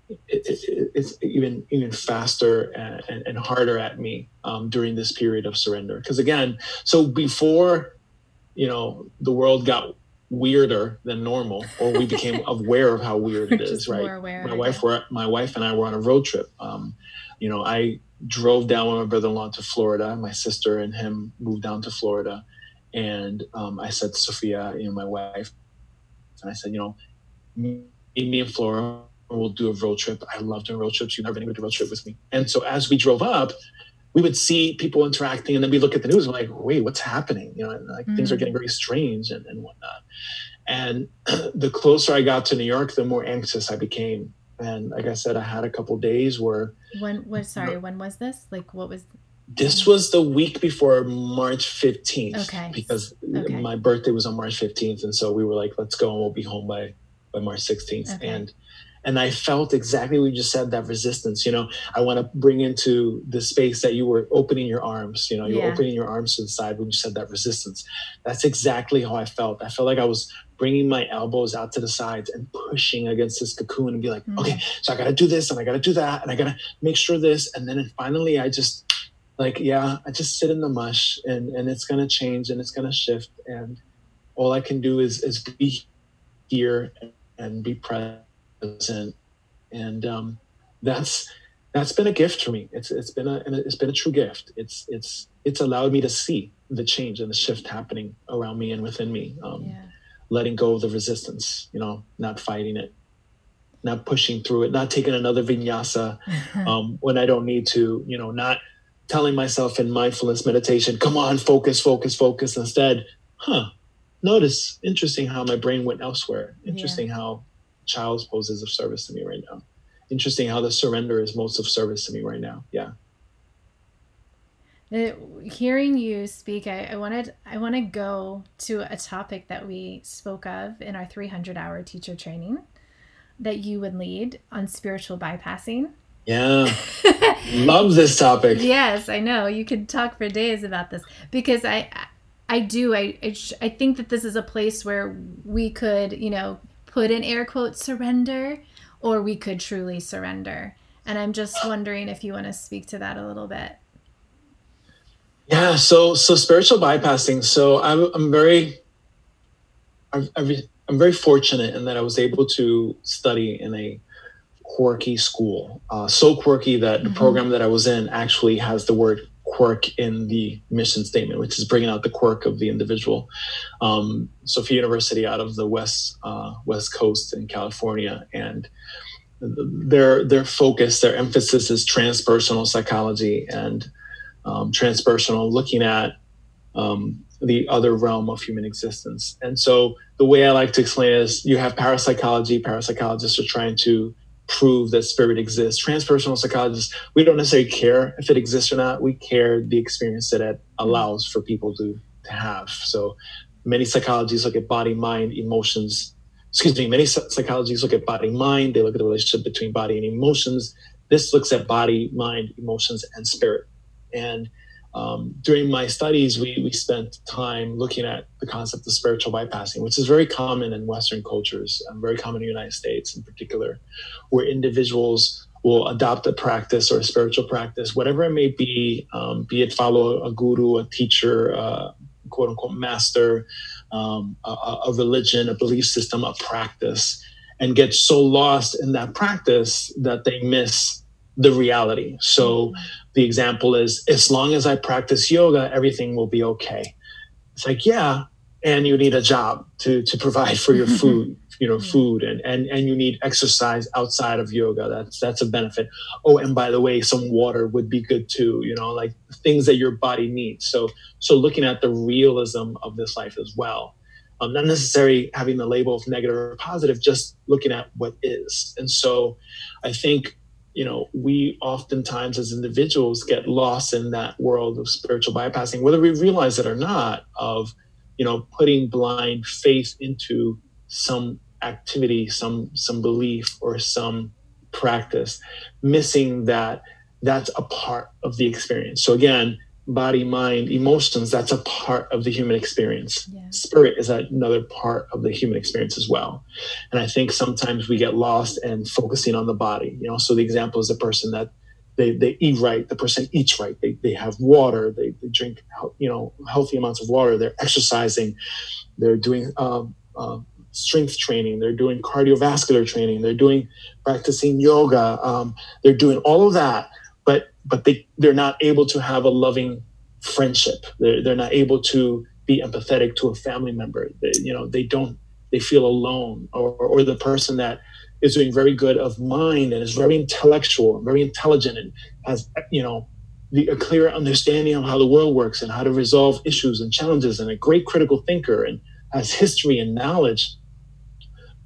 It, it, it's even even faster and, and, and harder at me um, during this period of surrender. Because again, so before, you know, the world got weirder than normal, or we became aware of how weird it is, right? Aware, my wife, were, my wife and I were on a road trip. Um, you know, I drove down with my brother-in-law to Florida. My sister and him moved down to Florida, and um, I said to Sophia, you know, my wife, and I said, you know, meet me in Florida. We'll do a road trip. I love doing road trips. You never anybody do a road trip with me. And so as we drove up, we would see people interacting, and then we look at the news and like, wait, what's happening? You know, and like mm. things are getting very strange and, and whatnot. And the closer I got to New York, the more anxious I became. And like I said, I had a couple of days where. When was sorry? You know, when was this? Like, what was? This was the week before March fifteenth. Okay. Because okay. my birthday was on March fifteenth, and so we were like, let's go, and we'll be home by by March sixteenth. Okay. And and I felt exactly what you just said, that resistance. You know, I want to bring into the space that you were opening your arms. You know, you're yeah. opening your arms to the side when you said that resistance. That's exactly how I felt. I felt like I was bringing my elbows out to the sides and pushing against this cocoon and be like, mm. okay, so I got to do this and I got to do that and I got to make sure this. And then finally I just like, yeah, I just sit in the mush and, and it's going to change and it's going to shift. And all I can do is, is be here and be present. And um, that's, that's been a gift for me. It's, it's been a, it's been a true gift. It's, it's, it's allowed me to see the change and the shift happening around me and within me. Um, yeah. Letting go of the resistance, you know, not fighting it, not pushing through it, not taking another vinyasa um, when I don't need to, you know, not telling myself in mindfulness meditation, come on, focus, focus, focus. Instead, huh, notice, interesting how my brain went elsewhere. Interesting yeah. how child's pose is of service to me right now. Interesting how the surrender is most of service to me right now. Yeah. The, hearing you speak, I, I wanted I want to go to a topic that we spoke of in our three hundred hour teacher training that you would lead on spiritual bypassing. Yeah, love this topic. Yes, I know. You could talk for days about this because I I do. I, I, I think that this is a place where we could, you know, put in air quotes surrender, or we could truly surrender. And I'm just wondering if you want to speak to that a little bit. Yeah, so so spiritual bypassing. So I'm, I'm very, I'm, I'm very fortunate in that I was able to study in a quirky school. Uh, so quirky that mm-hmm. the program that I was in actually has the word quirk in the mission statement, which is bringing out the quirk of the individual. Um, Sophia University out of the West uh, West Coast in California, and their their focus, their emphasis is transpersonal psychology and. Um, transpersonal, looking at um, the other realm of human existence. And so the way I like to explain it is you have parapsychology. Parapsychologists are trying to prove that spirit exists. Transpersonal psychologists, we don't necessarily care if it exists or not. We care the experience that it allows for people to, to have. So many psychologies look at body, mind, emotions. Excuse me, many psychologies look at body, mind. They look at the relationship between body and emotions. This looks at body, mind, emotions, and spirit. And um, during my studies, we, we spent time looking at the concept of spiritual bypassing, which is very common in Western cultures, and very common in the United States in particular, where individuals will adopt a practice or a spiritual practice, whatever it may be, um, be it follow a guru, a teacher, uh, quote unquote master, um, a, a religion, a belief system, a practice, and get so lost in that practice that they miss the reality. So the example is, as long as I practice yoga, everything will be okay. It's like, yeah, and you need a job to to provide for your food, you know, food, and, and and you need exercise outside of yoga. That's that's a benefit. Oh, and by the way, some water would be good too, you know, like things that your body needs. So so looking at the realism of this life as well. Um, not necessarily having the label of negative or positive, just looking at what is. And so I think you know, we oftentimes as individuals get lost in that world of spiritual bypassing, whether we realize it or not, of, you know, putting blind faith into some activity, some some belief or some practice, missing that that's a part of the experience. So again, body, mind, emotions, that's a part of the human experience. Yeah. Spirit is another part of the human experience as well. And I think sometimes we get lost in focusing on the body. You know, so the example is the person that they, they eat right, the person eats right, they they have water, they, they drink, you know, healthy amounts of water, they're exercising, they're doing um, uh, strength training, they're doing cardiovascular training, they're doing practicing yoga, um, they're doing all of that. But but they, they're not able to have a loving friendship. They're, they're not able to be empathetic to a family member. They, you know, they don't, they feel alone. Or, or the person that is doing very good of mind and is very intellectual, very intelligent and has, you know, the, a clearer understanding of how the world works and how to resolve issues and challenges, and a great critical thinker and has history and knowledge,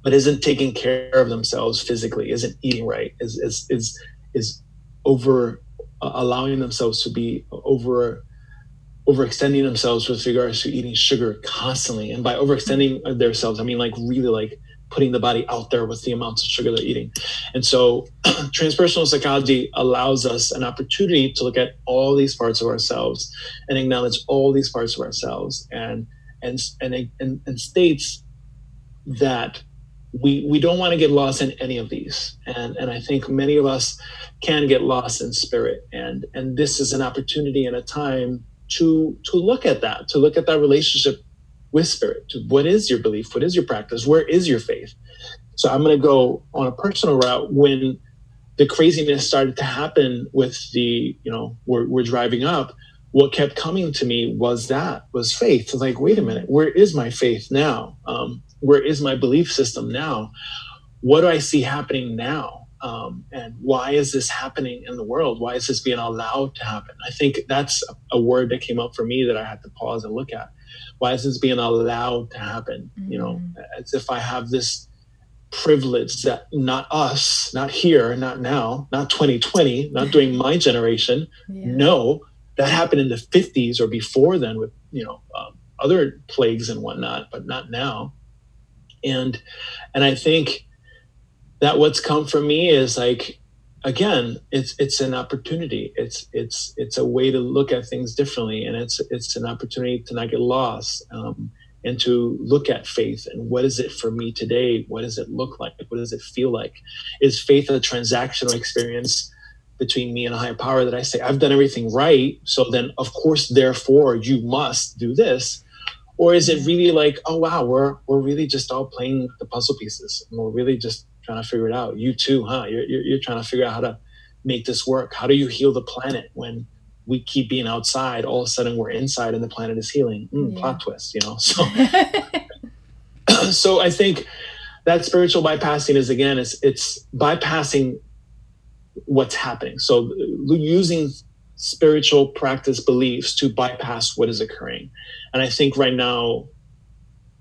but isn't taking care of themselves physically, isn't eating right, is is is is over uh, allowing themselves to be over overextending themselves with regards to eating sugar constantly. And by overextending themselves, I mean like really like putting the body out there with the amounts of sugar they're eating. And so transpersonal psychology allows us an opportunity to look at all these parts of ourselves and acknowledge all these parts of ourselves, and and and and, and states that we we don't want to get lost in any of these. And and I think many of us can get lost in spirit. And and this is an opportunity and a time to to look at that, to look at that relationship with spirit. To what is your belief? What is your practice? Where is your faith? So I'm going to go on a personal route. When the craziness started to happen with the, you know, we're, we're driving up, what kept coming to me was that, was faith. So like, wait a minute, where is my faith now? Um, where is my belief system now? What do I see happening now? Um, and why is this happening in the world? Why is this being allowed to happen? I think that's a word that came up for me that I had to pause and look at. Why is this being allowed to happen? Mm-hmm. You know, as if I have this privilege that not us, not here, not now, not twenty twenty, not during my generation. Yeah. No, that happened in the fifties or before then with, you know, um, other plagues and whatnot, but not now. And, and I think that what's come from me is like, again, it's it's an opportunity. It's it's it's a way to look at things differently, and it's it's an opportunity to not get lost, um, and to look at faith and what is it for me today? What does it look like? What does it feel like? Is faith a transactional experience between me and a higher power that I say I've done everything right, so then of course, therefore, you must do this? Or is it really like, oh wow, we're we're really just all playing the puzzle pieces, and we're really just trying to figure it out. You too, huh? You're, you're, you're trying to figure out how to make this work. How do you heal the planet when we keep being outside? All of a sudden we're inside and the planet is healing. Mm, yeah. Plot twist, you know? So, so I think that spiritual bypassing is, again, it's, it's bypassing what's happening. So using spiritual practice beliefs to bypass what is occurring. And I think right now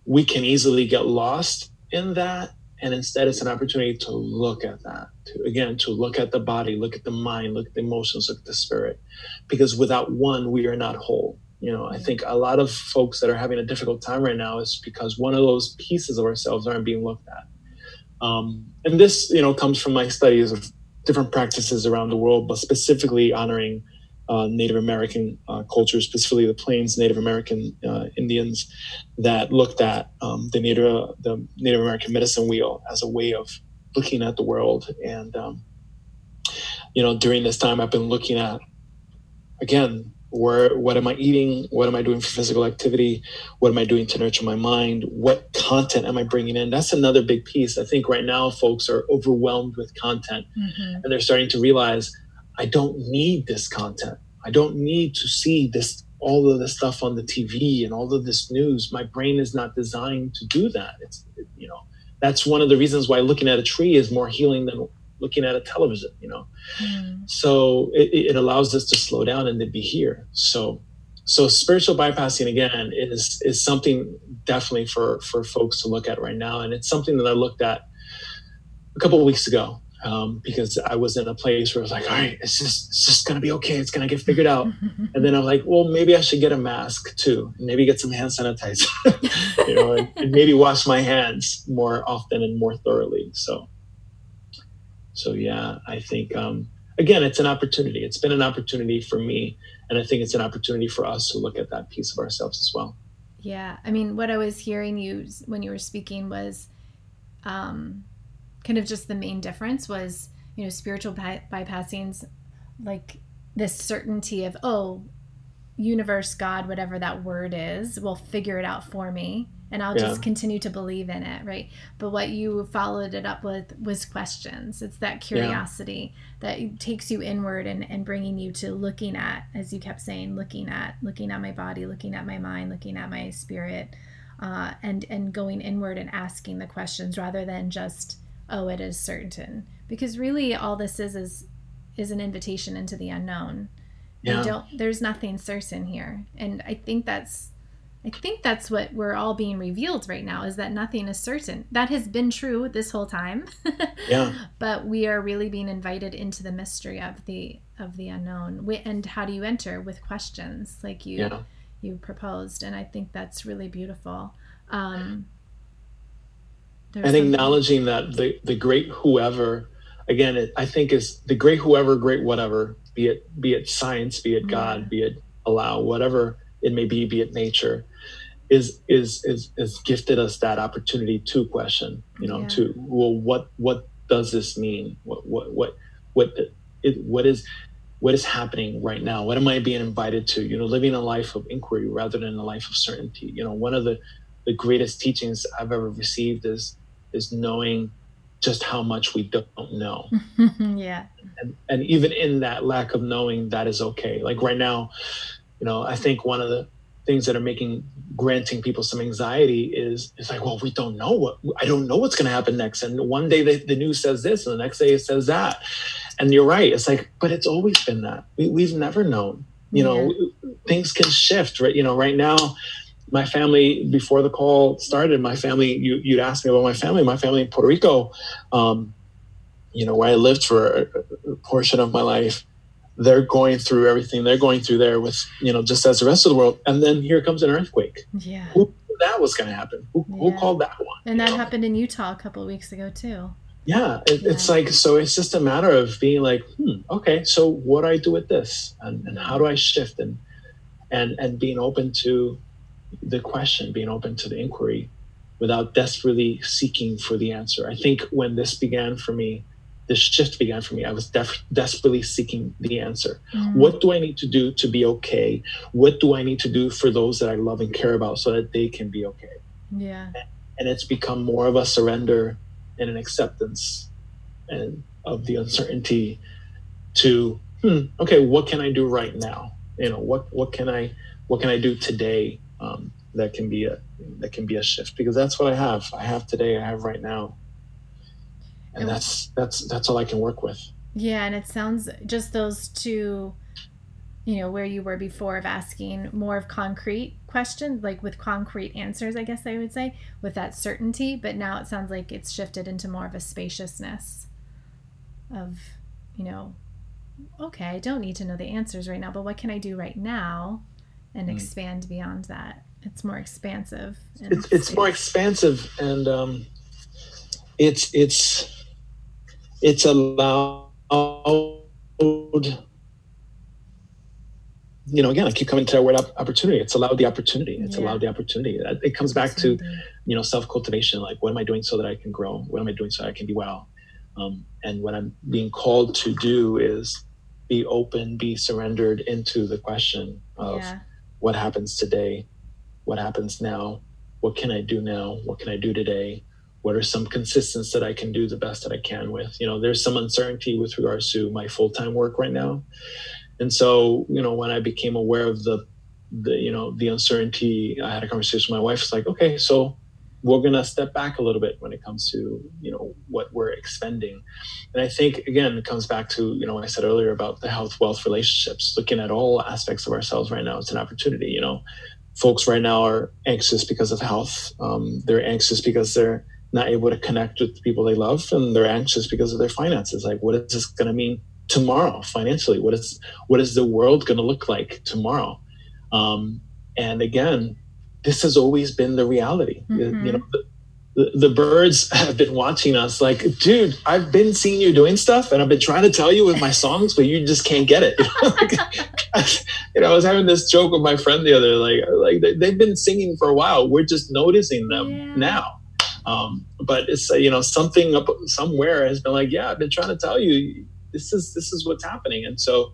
we can easily get lost in that. And instead, it's an opportunity to look at that, to, again, to look at the body, look at the mind, look at the emotions, look at the spirit, because without one, we are not whole. You know, I think a lot of folks that are having a difficult time right now is because one of those pieces of ourselves aren't being looked at. Um, and this, you know, comes from my studies of different practices around the world, but specifically honoring uh, Native American uh, cultures, specifically the Plains Native American uh, Indians, that looked at um, the Native the Native American medicine wheel as a way of looking at the world. And um, you know, during this time, I've been looking at, again, where what am I eating? What am I doing for physical activity? What am I doing to nurture my mind? What content am I bringing in? That's another big piece. I think right now, folks are overwhelmed with content, mm-hmm. and they're starting to realize, I don't need this content. I don't need to see this, all of this stuff on the T V and all of this news. My brain is not designed to do that. It's, you know, that's one of the reasons why looking at a tree is more healing than looking at a television, you know? Mm. So it, it allows us to slow down and to be here. So, so spiritual bypassing, again, is, is something definitely for, for folks to look at right now. And it's something that I looked at a couple of weeks ago. Um, because I was in a place where I was like, all right, it's just, it's just going to be okay. It's going to get figured out. And then I'm like, well, maybe I should get a mask too. And maybe get some hand sanitizer, you know, and, and maybe wash my hands more often and more thoroughly. So, so yeah, I think, um, again, it's an opportunity. It's been an opportunity for me. And I think it's an opportunity for us to look at that piece of ourselves as well. Yeah. I mean, what I was hearing you when you were speaking was, um, kind of just the main difference was, you know, spiritual by- bypassings, like this certainty of, oh, universe, God, whatever that word is, will figure it out for me. And I'll yeah. just continue to believe in it. Right. But what you followed it up with was questions. It's that curiosity yeah. that takes you inward and, and bringing you to looking at, as you kept saying, looking at, looking at my body, looking at my mind, looking at my spirit, uh, and, and going inward and asking the questions rather than just, oh, it is certain. Because really all this is, is, is an invitation into the unknown. Yeah. We don't, there's nothing certain here. And I think that's, I think that's what we're all being revealed right now, is that nothing is certain. That has been true this whole time. Yeah. But we are really being invited into the mystery of the, of the unknown. We, and how do you enter? With questions like you, yeah. you proposed. And I think that's really beautiful. Um, and something. Acknowledging that the, the great whoever, again, it, I think is the great whoever, great whatever, be it, be it science, be it God, yeah. be it Allah, whatever it may be, be it nature, is is is has gifted us that opportunity to question, you know, yeah. to, well, what what does this mean? What what what what it, what is what is happening right now? What am I being invited to? You know, living a life of inquiry rather than a life of certainty. You know, one of the, the greatest teachings I've ever received is is knowing just how much we don't know. Yeah. And, and even in that lack of knowing, that is okay. Like right now, you know, I think one of the things that are making, granting people some anxiety is, it's like, well, we don't know what, I don't know what's going to happen next. And one day the, the news says this and the next day it says that. And you're right. It's like, but it's always been that. We, we've never known, you know, yeah. things can shift, right? You know, right now, my family, before the call started, my family, you, you'd ask me about my family, my family in Puerto Rico, um, you know, where I lived for a, a portion of my life. They're going through everything they're going through there with, you know, just as the rest of the world. And then here comes an earthquake. Yeah. Who knew that was going to happen? Who, yeah. who called that one? And that know? happened in Utah a couple of weeks ago too. Yeah, it, yeah. It's like, so it's just a matter of being like, hmm, okay, so what do I do with this? And, and how do I shift? And, and, and being open to the question, being open to the inquiry without desperately seeking for the answer. I think when this began for me, this shift began for me, I was def- desperately seeking the answer. Mm. What do I need to do to be okay? What do I need to do for those that I love and care about so that they can be okay? Yeah. And it's become more of a surrender and an acceptance and of the uncertainty to, hmm, okay, what can I do right now? You know, what, what can I, what can I do today? Um, that can be a, that can be a shift, because that's what I have. I have today, I have right now. And that's that's that's all I can work with. Yeah, and it sounds just those two, you know, where you were before of asking more of concrete questions, like with concrete answers, I guess I would say, with that certainty. But now it sounds like it's shifted into more of a spaciousness of, you know, okay, I don't need to know the answers right now, but what can I do right now and mm-hmm. expand beyond that? It's more expansive. It's, it's more expansive and um, it's it's. It's allowed, you know, again, I keep coming to that word opportunity. It's allowed the opportunity. It's yeah. allowed the opportunity. It comes back to, you know, self-cultivation. Like, what am I doing so that I can grow? What am I doing so I can be well? Um, and what I'm being called to do is be open, be surrendered into the question of yeah. what happens today? What happens now? What can I do now? What can I do today? What are some consistencies that I can do the best that I can with? You know, there's some uncertainty with regards to my full-time work right now. And so, you know, when I became aware of the, the you know, the uncertainty, I had a conversation with my wife. It's like, okay, so we're going to step back a little bit when it comes to, you know, what we're expending. And I think, again, it comes back to, you know, what I said earlier about the health-wealth relationships, looking at all aspects of ourselves right now. It's an opportunity, you know. Folks right now are anxious because of health. Um, they're anxious because they're not able to connect with the people they love, and they're anxious because of their finances. Like, what is this going to mean tomorrow financially? What is, what is the world going to look like tomorrow? Um, and again, this has always been the reality. Mm-hmm. You know, the, the birds have been watching us like, dude, I've been seeing you doing stuff and I've been trying to tell you with my songs, but you just can't get it. You know, I was having this joke with my friend the other, like, like they've been singing for a while. We're just noticing them yeah. now. Um, but it's, you know, something up somewhere has been like, yeah, I've been trying to tell you, this is, this is what's happening. And so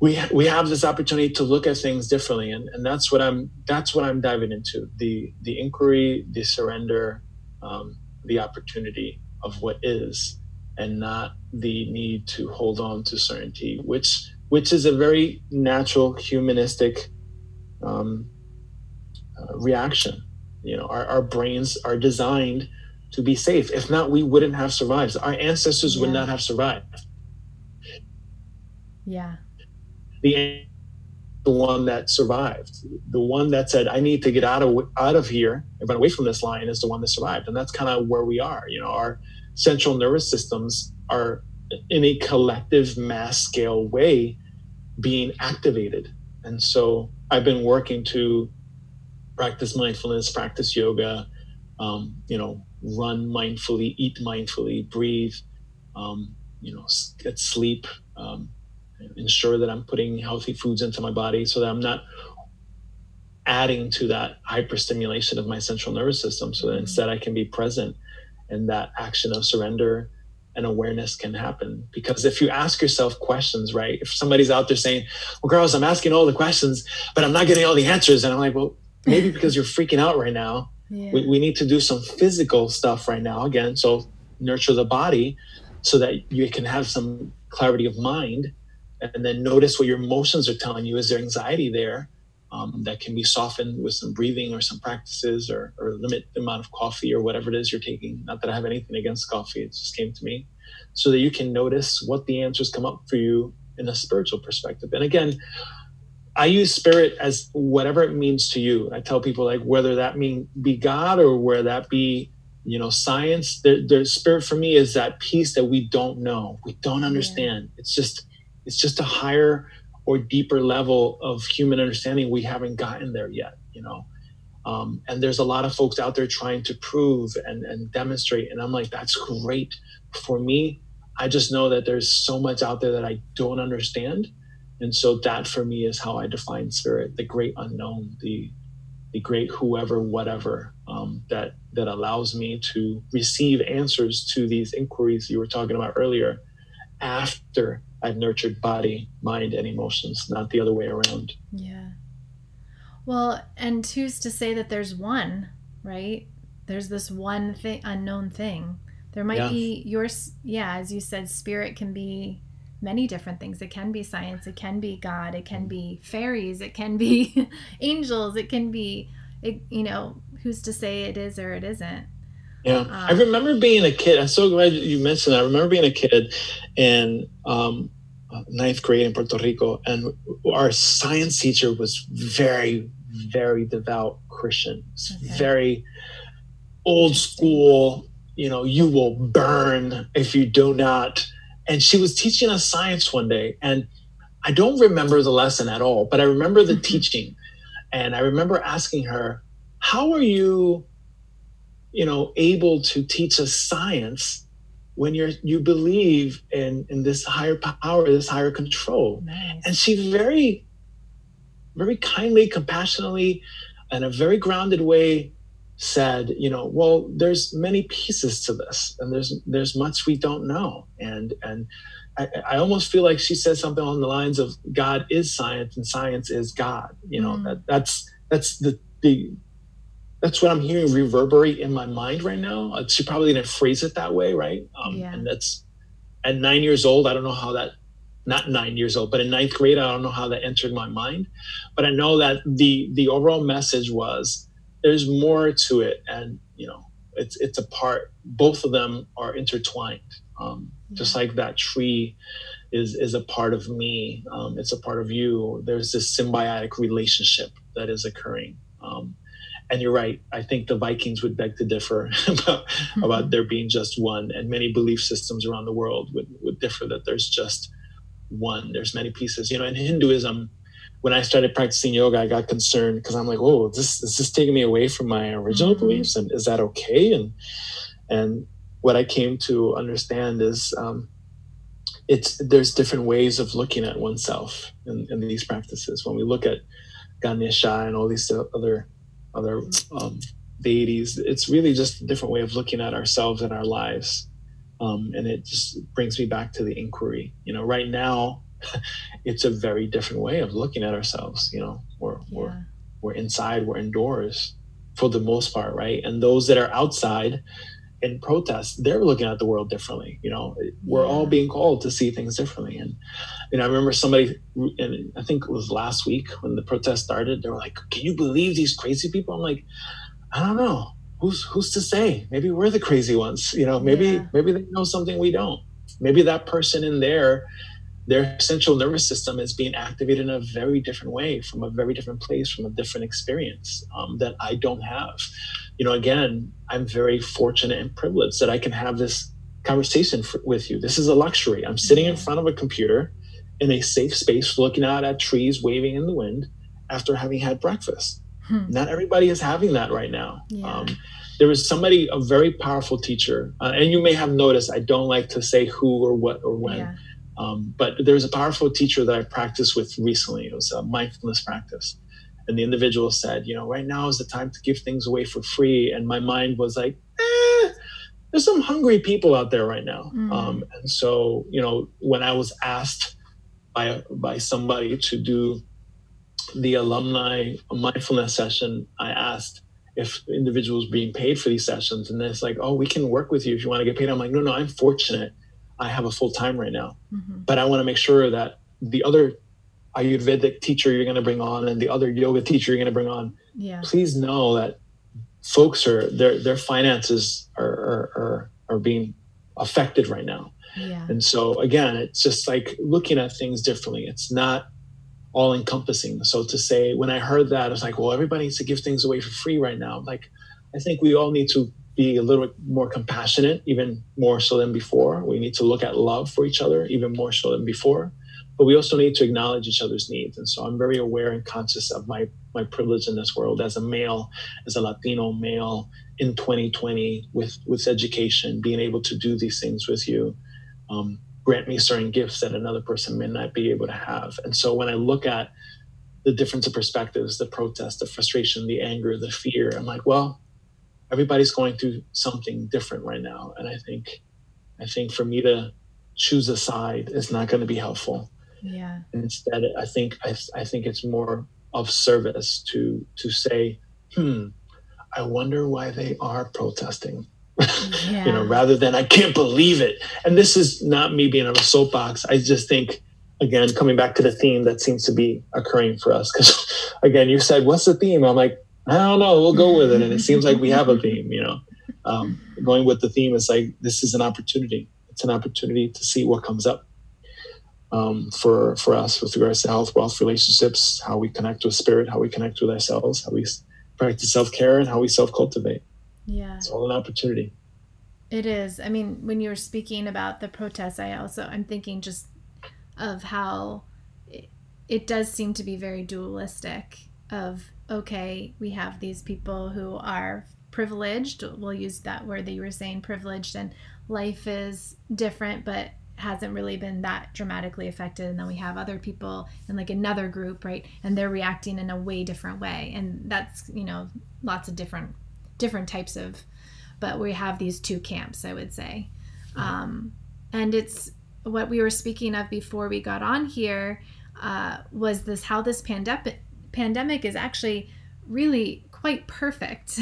we, we have this opportunity to look at things differently. And, and that's what I'm, that's what I'm diving into, the, the inquiry, the surrender, um, the opportunity of what is, and not the need to hold on to certainty, which, which is a very natural humanistic, um, uh, reaction. You know, our, our brains are designed to be safe. If not, we wouldn't have survived. Our ancestors yeah. would not have survived. Yeah. the the one that survived. The one that said, I need to get out of out of here and run away from this lion is the one that survived. And that's kind of where we are. You know, our central nervous systems are in a collective mass scale way being activated. And so I've been working to practice mindfulness, practice yoga, um, you know, run mindfully, eat mindfully, breathe, um, you know, get sleep, um, ensure that I'm putting healthy foods into my body so that I'm not adding to that hyperstimulation of my central nervous system, so that instead I can be present and that action of surrender and awareness can happen. Because if you ask yourself questions, right? If somebody's out there saying, well, Carlos, I'm asking all the questions, but I'm not getting all the answers. And I'm like, well, maybe because you're freaking out right now. Yeah. We, we need to do some physical stuff right now. Again, so nurture the body so that you can have some clarity of mind, and then notice what your emotions are telling you. Is there anxiety there? Um, that can be softened with some breathing or some practices, or, or limit the amount of coffee or whatever it is you're taking. Not that I have anything against coffee. It just came to me. So that you can notice what the answers come up for you in a spiritual perspective. And again, I use spirit as whatever it means to you. I tell people, like, whether that mean be God or whether that be, you know, science, the, the spirit for me is that piece that we don't know. We don't understand. Yeah. It's just, it's just a higher or deeper level of human understanding. We haven't gotten there yet, you know? Um, and there's a lot of folks out there trying to prove and, and demonstrate. And I'm like, that's great for me. I just know that there's so much out there that I don't understand. And so that for me is how I define spirit, the great unknown, the the great whoever, whatever, um, that, that allows me to receive answers to these inquiries you were talking about earlier, after I've nurtured body, mind, and emotions, not the other way around. Yeah. Well, and who's to say that there's one, right? There's this one thing, unknown thing. There might yeah. be yours. Yeah. As you said, spirit can be many different things. It can be science, it can be God, it can be fairies, it can be angels, it can be, it, you know, who's to say it is or it isn't. Yeah. Um, I remember being a kid. I'm so glad you mentioned that. I remember being a kid in um, ninth grade in Puerto Rico, and our science teacher was very, very devout Christian, okay. very old school, you know, you will burn if you do not. And she was teaching us science one day, and I don't remember the lesson at all, but I remember the teaching. And I remember asking her, how are you, you know, able to teach us science when you're, you believe in, in this higher power, this higher control? Nice. And she very, very kindly, compassionately, in a very grounded way said, you know, well, there's many pieces to this, and there's there's much we don't know. And and I, I almost feel like she said something along the lines of, God is science and science is God. You know, mm. that that's that's the, the that's what I'm hearing reverberate in my mind right now. She probably didn't phrase it that way, right? Um yeah. And that's at nine years old, I don't know how that not nine years old, but in ninth grade, I don't know how that entered my mind. But I know that the the overall message was, there's more to it, and you know, it's it's a part. Both of them are intertwined, um, yeah. just like that tree is is a part of me. Um, it's a part of you. There's this symbiotic relationship that is occurring. Um, and you're right. I think the Vikings would beg to differ about, mm-hmm. about there being just one, and many belief systems around the world would would differ that there's just one. There's many pieces. You know, in Hinduism, when I started practicing yoga, I got concerned because I'm like, oh, this is this taking me away from my original mm-hmm. beliefs, and is that okay? And and what I came to understand is um, it's there's different ways of looking at oneself in, in these practices. When we look at Ganesha and all these other other um, deities, it's really just a different way of looking at ourselves and our lives, um, and it just brings me back to the inquiry. You know, right now, it's a very different way of looking at ourselves. You know, we're, yeah. we're, we're inside, we're indoors for the most part. Right. And those that are outside in protest, they're looking at the world differently. You know, we're yeah. all being called to see things differently. And, you know, I remember somebody, and I think it was last week when the protest started, they were like, can you believe these crazy people? I'm like, I don't know. Who's, who's to say? Maybe we're the crazy ones, you know, maybe, yeah. maybe they know something we don't. Maybe that person in there their central nervous system is being activated in a very different way, from a very different place, from a different experience um, that I don't have. You know, again, I'm very fortunate and privileged that I can have this conversation for, with you. This is a luxury. I'm sitting in front of a computer in a safe space, looking out at trees waving in the wind after having had breakfast. Hmm. Not everybody is having that right now. Yeah. Um, there was somebody, a very powerful teacher, uh, and you may have noticed, I don't like to say who or what or when, yeah. um, but there was a powerful teacher that I practiced with recently. It was a mindfulness practice. And the individual said, you know, right now is the time to give things away for free. And my mind was like, eh, there's some hungry people out there right now. Mm. Um, and so, you know, when I was asked by by somebody to do the alumni mindfulness session, I asked if individuals being paid for these sessions, and it's like, oh, we can work with you if you want to get paid. I'm like, no, no, I'm fortunate. I have a full time right now, mm-hmm. but I want to make sure that the other Ayurvedic teacher you're going to bring on and the other yoga teacher you're going to bring on, yeah. please know that folks are, their their finances are are are, are being affected right now. Yeah. And so again, it's just like looking at things differently. It's not all encompassing. So to say, when I heard that, I was like, well, everybody needs to give things away for free right now. Like, I think we all need to be a little bit more compassionate, even more so than before. We need to look at love for each other, even more so than before. But we also need to acknowledge each other's needs. And so I'm very aware and conscious of my, my privilege in this world as a male, as a Latino male in twenty twenty with, with education, being able to do these things with you. Um, grant me certain gifts that another person may not be able to have. And so when I look at the difference of perspectives, the protest, the frustration, the anger, the fear, I'm like, well, everybody's going through something different right now. And I think, I think for me to choose a side is not going to be helpful. Yeah. Instead, I think, I, I think it's more of service to, to say, Hmm, I wonder why they are protesting. Yeah. You know, rather than I can't believe it. And this is not me being on a soapbox. I just think, again, coming back to the theme that seems to be occurring for us, because again, you said, what's the theme? I'm like, I don't know, we'll go with it. And it seems like we have a theme, you know, um, going with the theme is like, this is an opportunity. It's an opportunity to see what comes up um, for, for us with regards to health, wealth, relationships, how we connect with spirit, how we connect with ourselves, how we practice self-care, and how we self-cultivate. Yeah. It's all an opportunity. It is. I mean, when you were speaking about the protests, I also, I'm thinking just of how it, it does seem to be very dualistic of, okay, we have these people who are privileged. We'll use that word that you were saying, privileged, and life is different, but hasn't really been that dramatically affected. And then we have other people in like another group, right? And they're reacting in a way different way. And that's, you know, lots of different different types of, but we have these two camps, I would say. Um, and it's what we were speaking of before we got on here, uh, was this, how this pandemic pandemic is actually really quite perfect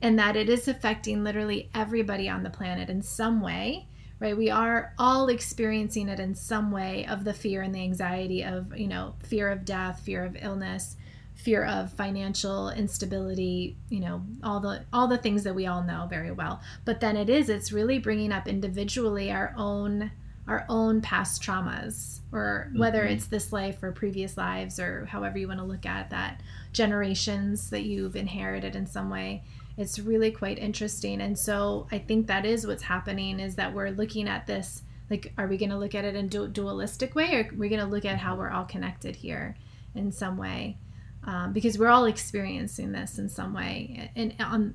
in that it is affecting literally everybody on the planet in some way, right? We are all experiencing it in some way, of the fear and the anxiety of, you know, fear of death, fear of illness, fear of financial instability, you know, all the all the things that we all know very well. But then it is, it's really bringing up individually our own our own past traumas, or whether mm-hmm. it's this life or previous lives, or however you want to look at that, generations that you've inherited in some way. It's really quite interesting. And so I think that is what's happening, is that we're looking at this, like, are we going to look at it in a dualistic way, or are we going to look at how we're all connected here in some way? Um, because we're all experiencing this in some way, and on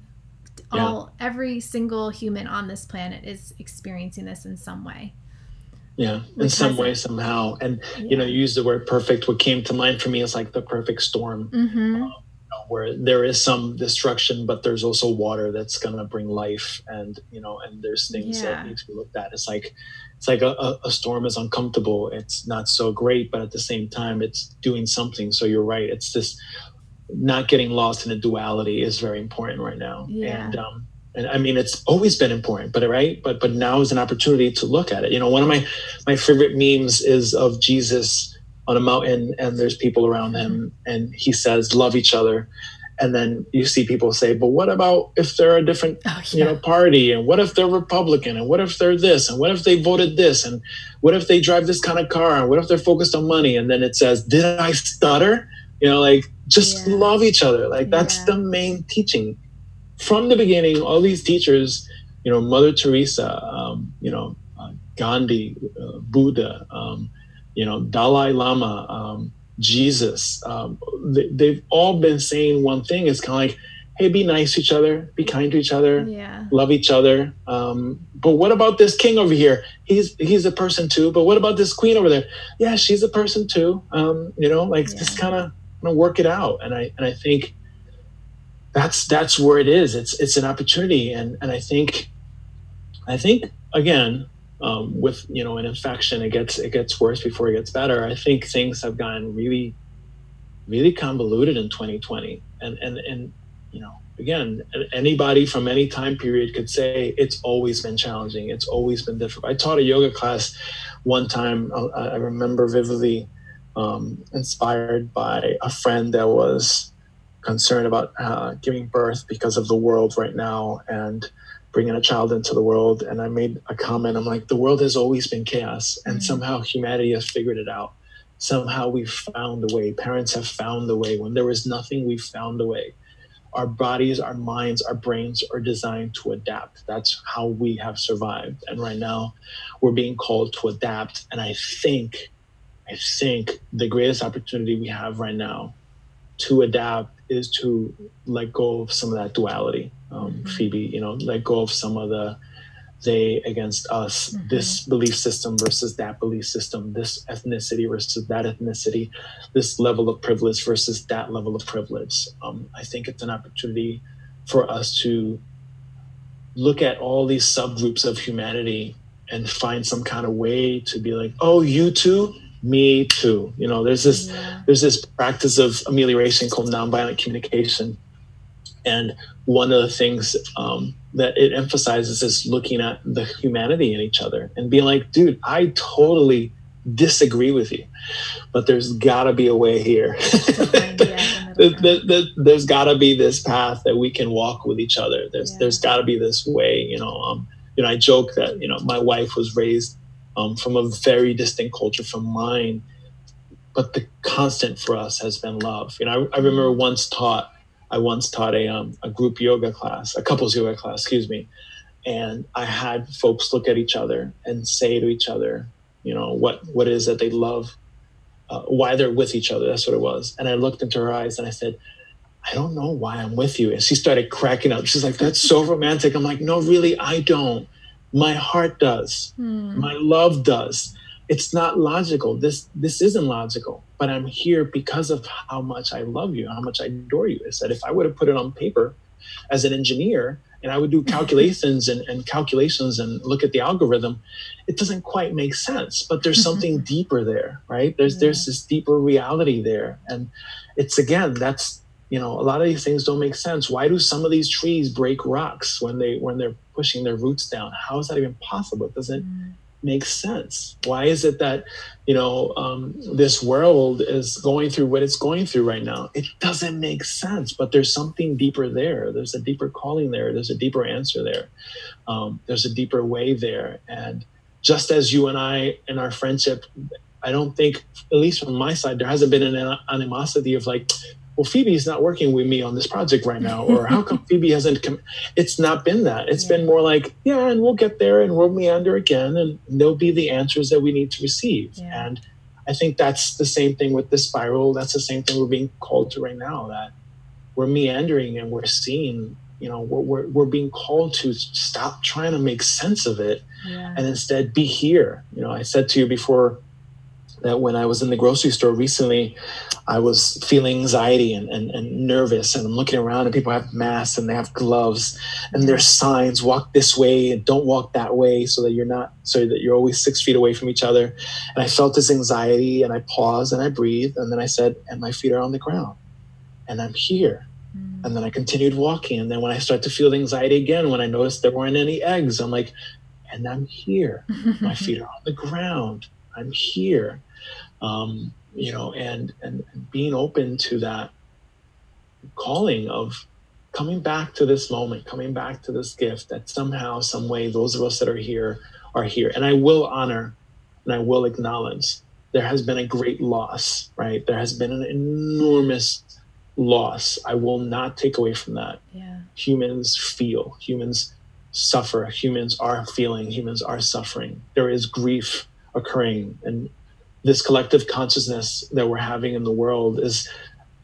all yeah. every single human on this planet is experiencing this in some way. Yeah, in some way, it. somehow. And yeah. you know, you use the word perfect. What came to mind for me is like the perfect storm, mm-hmm. um, where there is some destruction, but there's also water that's going to bring life, and you know, and there's things yeah. that need to be looked at. It's like it's like a, a storm is uncomfortable. It's not so great, but at the same time, it's doing something. So you're right. It's this, not getting lost in a duality is very important right now. Yeah. And, um, and I mean, it's always been important, but right. But, but now is an opportunity to look at it. You know, one of my, my favorite memes is of Jesus on a mountain, and there's people around him, and he says, love each other. And then you see people say, but what about if they're a different oh, yeah. you know, party? And what if they're Republican? And what if they're this? And what if they voted this? And what if they drive this kind of car? And what if they're focused on money? And then it says, did I stutter? You know, like, just yeah. love each other. Like, that's yeah. the main teaching. From the beginning, all these teachers, you know, Mother Teresa, um, you know, uh, Gandhi, uh, Buddha, um, you know, Dalai Lama, um, Jesus, um, they, they've all been saying one thing. It's kind of like, hey, be nice to each other, be kind to each other, yeah. love each other. Um, but what about this king over here? He's he's a person too. But what about this queen over there? Yeah, she's a person too. Um, you know, like yeah. just kind of you know, work it out. And I and I think that's that's where it is. It's it's an opportunity. And and I think I think again. Um, with, you know, an infection, it gets it gets worse before it gets better. I think things have gotten really, really convoluted in twenty twenty. And, and, and you know, again, anybody from any time period could say it's always been challenging. It's always been difficult. I taught a yoga class one time. I, I remember vividly, um, inspired by a friend that was concerned about uh, giving birth because of the world right now. And bringing a child into the world. And I made a comment. I'm like, the world has always been chaos. And mm-hmm. somehow humanity has figured it out. Somehow we've found a way. Parents have found a way. When there was nothing, we found a way. Our bodies, our minds, our brains are designed to adapt. That's how we have survived. And right now we're being called to adapt. And I think, I think the greatest opportunity we have right now to adapt is to let go of some of that duality. Um, Phoebe, you know, let go of some of the they against us, mm-hmm. this belief system versus that belief system, this ethnicity versus that ethnicity, this level of privilege versus that level of privilege. Um, I think it's an opportunity for us to look at all these subgroups of humanity and find some kind of way to be like, oh, you too? Me too. You know, there's this, yeah. there's this practice of amelioration called nonviolent communication. And one of the things um, that it emphasizes is looking at the humanity in each other and being like, dude, I totally disagree with you, but there's got to be a way here. There's got to be this path that we can walk with each other. There's yeah. There's got to be this way. You know, um, you know, I joke that, you know, my wife was raised um, from a very distinct culture from mine, but the constant for us has been love. You know, I, I remember once taught, I once taught a um, a group yoga class, a couples yoga class, excuse me. And I had folks look at each other and say to each other, you know, what, what it is that they love, uh, why they're with each other. That's what it was. And I looked into her eyes and I said, I don't know why I'm with you. And she started cracking up. She's like, that's so romantic. I'm like, no, really, I don't. My heart does. Mm. My love does. It's not logical. This this isn't logical, but I'm here because of how much I love you, how much I adore you. Is that if I would have put it on paper as an engineer and I would do calculations and, and calculations and look at the algorithm, it doesn't quite make sense, but there's something deeper there, right? There's, yeah. there's this deeper reality there. And it's, again, that's, you know, a lot of these things don't make sense. Why do some of these trees break rocks when they, when they're pushing their roots down? How is that even possible? It doesn't, mm. makes sense. Why is it that, you know, um, this world is going through what it's going through right now? It doesn't make sense, but there's something deeper there. There's a deeper calling there. There's a deeper answer there. Um, there's a deeper way there. And just as you and I in our friendship, I don't think, at least from my side, there hasn't been an animosity of like, well, Phoebe's not working with me on this project right now, or how come Phoebe hasn't come? It's not been that. It's yeah. been more like, yeah, and we'll get there and we'll meander again and there'll be the answers that we need to receive. Yeah. And I think that's the same thing with the spiral. That's the same thing we're being called to right now, that we're meandering and we're seeing, you know, we're, we're, we're being called to stop trying to make sense of it yeah. and instead be here. You know, I said to you before, that when I was in the grocery store recently, I was feeling anxiety and, and, and nervous, and I'm looking around and people have masks and they have gloves and there's signs, walk this way and don't walk that way, so that you're not, so that you're always six feet away from each other. And I felt this anxiety and I paused and I breathed and then I said, and my feet are on the ground and I'm here. Mm. And then I continued walking. And then when I start to feel the anxiety again, when I noticed there weren't any eggs, I'm like, and I'm here, my feet are on the ground, I'm here. Um, you know, and, and, and being open to that calling of coming back to this moment, coming back to this gift, that somehow, some way, those of us that are here are here. And I will honor and I will acknowledge there has been a great loss, right? There has been an enormous loss. I will not take away from that. Yeah. Humans feel, humans suffer, humans are feeling, humans are suffering. There is grief occurring, and this collective consciousness that we're having in the world is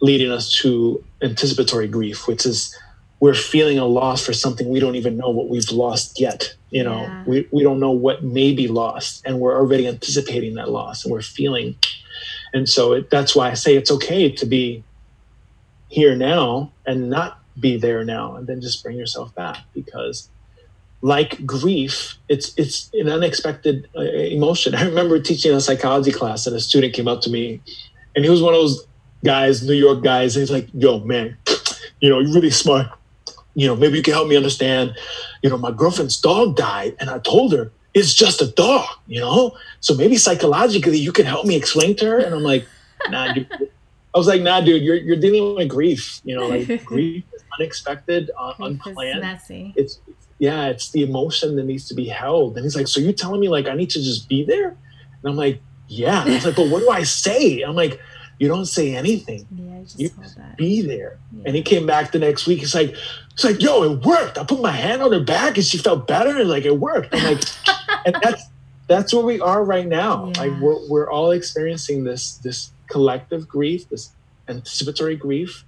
leading us to anticipatory grief, which is we're feeling a loss for something we don't even know what we've lost yet. You know, yeah. we, we don't know what may be lost, and we're already anticipating that loss, and we're feeling. And so it, that's why I say it's okay to be here now and not be there now, and then just bring yourself back, because like grief, it's it's an unexpected uh, emotion. I remember teaching a psychology class, and a student came up to me, and he was one of those guys, New York guys, and he's like, yo, man, you know, you're really smart. You know, maybe you can help me understand. You know, my girlfriend's dog died, and I told her it's just a dog, you know? So maybe psychologically you can help me explain to her. And I'm like, nah, dude. I was like, nah, dude, you're you're dealing with grief. You know, like grief is unexpected, uh, unplanned. It's messy. It's, yeah, it's the emotion that needs to be held. And he's like, so you're telling me like I need to just be there? And I'm like, yeah. And he's like, but what do I say? I'm like, you don't say anything. Yeah, just you just that. Be there. Yeah. And he came back the next week. He's like, it's like, yo, it worked. I put my hand on her back and she felt better. And like, it worked. I'm like, and that's that's where we are right now. Yeah. Like we're we're all experiencing this this collective grief, this anticipatory grief,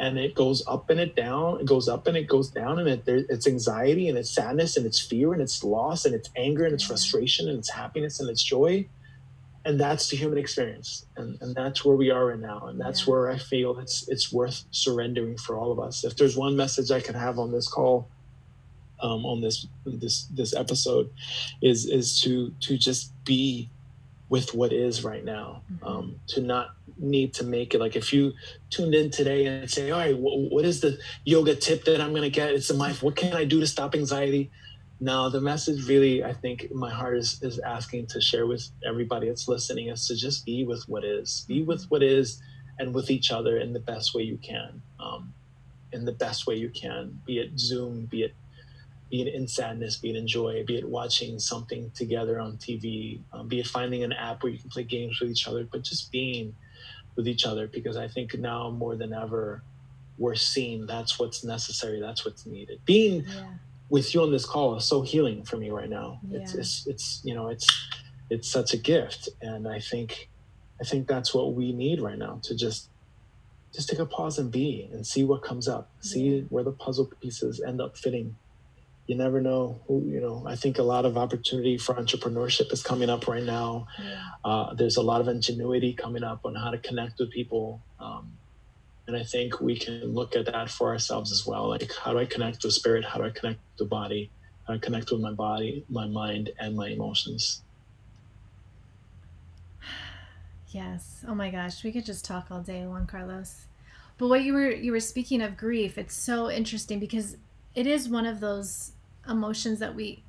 and it goes up and it down. It goes up and it goes down, and it there, it's anxiety and it's sadness and it's fear and it's loss and it's anger and it's yeah. frustration and it's happiness and it's joy. And that's the human experience. And, and that's where we are right now. And that's yeah. where I feel it's it's worth surrendering for all of us. If there's one message I can have on this call, um, on this this this episode, is is to to just be with what is right now, mm-hmm. um, to not need to make it. Like if you tuned in today and say, all right, wh- what is the yoga tip that I'm going to get? It's in life. What can I do to stop anxiety? Now, the message really, I think my heart is, is asking to share with everybody that's listening is to just be with what is, be with what is, and with each other in the best way you can, um, in the best way you can, be it Zoom, be it, be it in sadness, be it in joy, be it watching something together on T V, um, be it finding an app where you can play games with each other, but just being with each other, because I think now more than ever, we're seeing that's what's necessary, that's what's needed. Being... Yeah. with you on this call is so healing for me right now. Yeah. It's, it's, it's, you know, it's, it's such a gift. And I think, I think that's what we need right now, to just, just take a pause and be, and see what comes up, yeah. see where the puzzle pieces end up fitting. You never know who, you know, I think a lot of opportunity for entrepreneurship is coming up right now. Yeah. Uh, there's a lot of ingenuity coming up on how to connect with people. Um, And I think we can look at that for ourselves as well. Like, how do I connect with spirit? How do I connect with the body? How do I connect with my body, my mind, and my emotions? Yes. Oh my gosh, we could just talk all day, Juan Carlos. But what you were you were speaking of grief, it's so interesting because it is one of those emotions that we,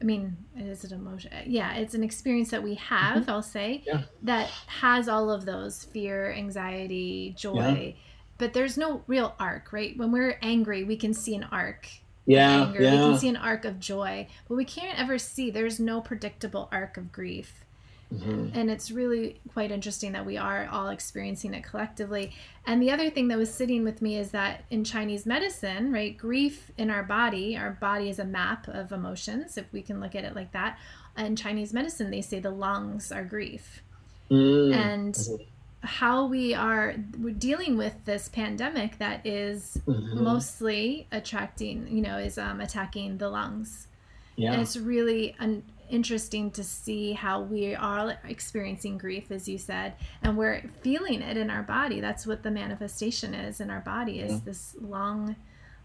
I mean, it is an emotion. Yeah, it's an experience that we have, mm-hmm. I'll say, yeah. that has all of those fear, anxiety, joy. Yeah. But there's no real arc, right? When we're angry, we can see an arc. Yeah, anger. Yeah. We can see an arc of joy, but we can't ever see. There's no predictable arc of grief. Mm-hmm. And it's really quite interesting that we are all experiencing it collectively. And the other thing that was sitting with me is that in Chinese medicine, right, grief in our body, our body is a map of emotions, if we can look at it like that. In Chinese medicine, they say the lungs are grief. Mm. And how we are we're dealing with this pandemic that is mm-hmm. mostly attracting, you know, is um, attacking the lungs. Yeah. And it's really un- interesting to see how we are experiencing grief, as you said, and we're feeling it in our body. That's what the manifestation is in our body, is yeah. this lung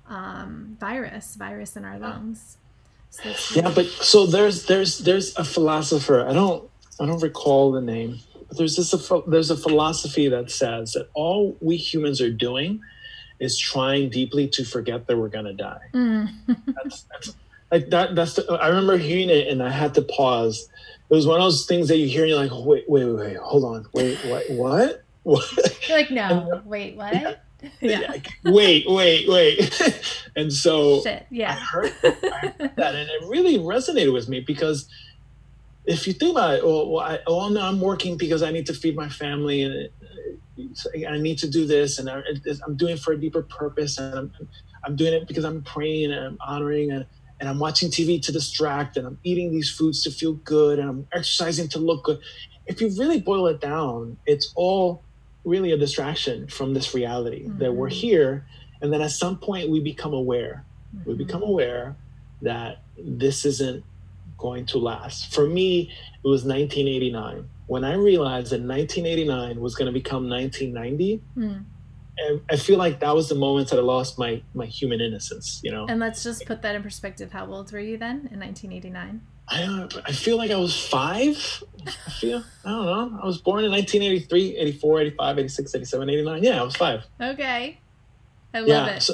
um, virus, virus in our lungs. So yeah, but so there's there's there's a philosopher. I don't I don't recall the name, but there's this a, there's a philosophy that says that all we humans are doing is trying deeply to forget that we're gonna die. Mm. that's, that's Like that, that's the, I remember hearing it and I had to pause. It was one of those things that you hear and you're like, wait, wait, wait, wait hold on. Wait, what, what? What? You're like, no, then, wait, what? Yeah, Yeah. Like, wait, wait, wait. And so Shit, yeah. I, heard, I heard that, and it really resonated with me, because if you think about it, well, well I, oh, no, I'm working because I need to feed my family, and I need to do this, and I, I'm doing it for a deeper purpose, and I'm, I'm doing it because I'm praying, and I'm honoring, and, and I'm watching T V to distract, and I'm eating these foods to feel good, and I'm exercising to look good. If you really boil it down, it's all really a distraction from this reality mm-hmm. that we're here. And then at some point we become aware, mm-hmm. we become aware that this isn't going to last. For me, it was nineteen eighty-nine. When I realized that nineteen eighty-nine was going to become nineteen ninety, mm. and I feel like that was the moment that I lost my, my human innocence, you know? And let's just put that in perspective. How old were you then in nineteen eighty-nine? I don't, I feel like I was five. I feel, I don't know. I was born in nineteen eighty-three, eighty-four, eighty-five, eighty-six, eighty-seven, eighty-nine. Yeah, I was five. Okay. I love yeah, it. So,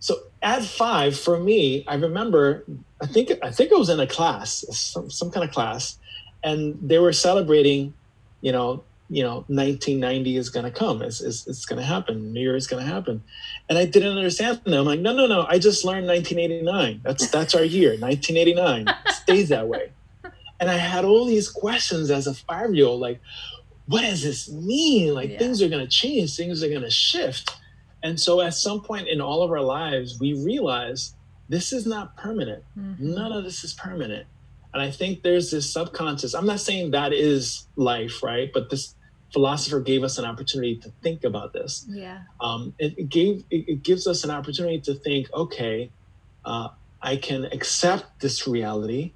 so at five, for me, I remember, I think, I think I was in a class, some, some kind of class, and they were celebrating, you know, you know, nineteen ninety is going to come. It's, it's, it's going to happen. New Year is going to happen. And I didn't understand them. I'm like, no, no, no. I just learned nineteen eighty-nine. That's, that's our year. nineteen eighty-nine stays that way. And I had all these questions as a five-year-old, like, what does this mean? Like yeah. things are going to change. Things are going to shift. And so at some point in all of our lives, we realize this is not permanent. Mm-hmm. None of this is permanent. And I think there's this subconscious, I'm not saying that is life, right? But this philosopher gave us an opportunity to think about this. Yeah. Um, it, it gave, it, it gives us an opportunity to think, okay, uh, I can accept this reality,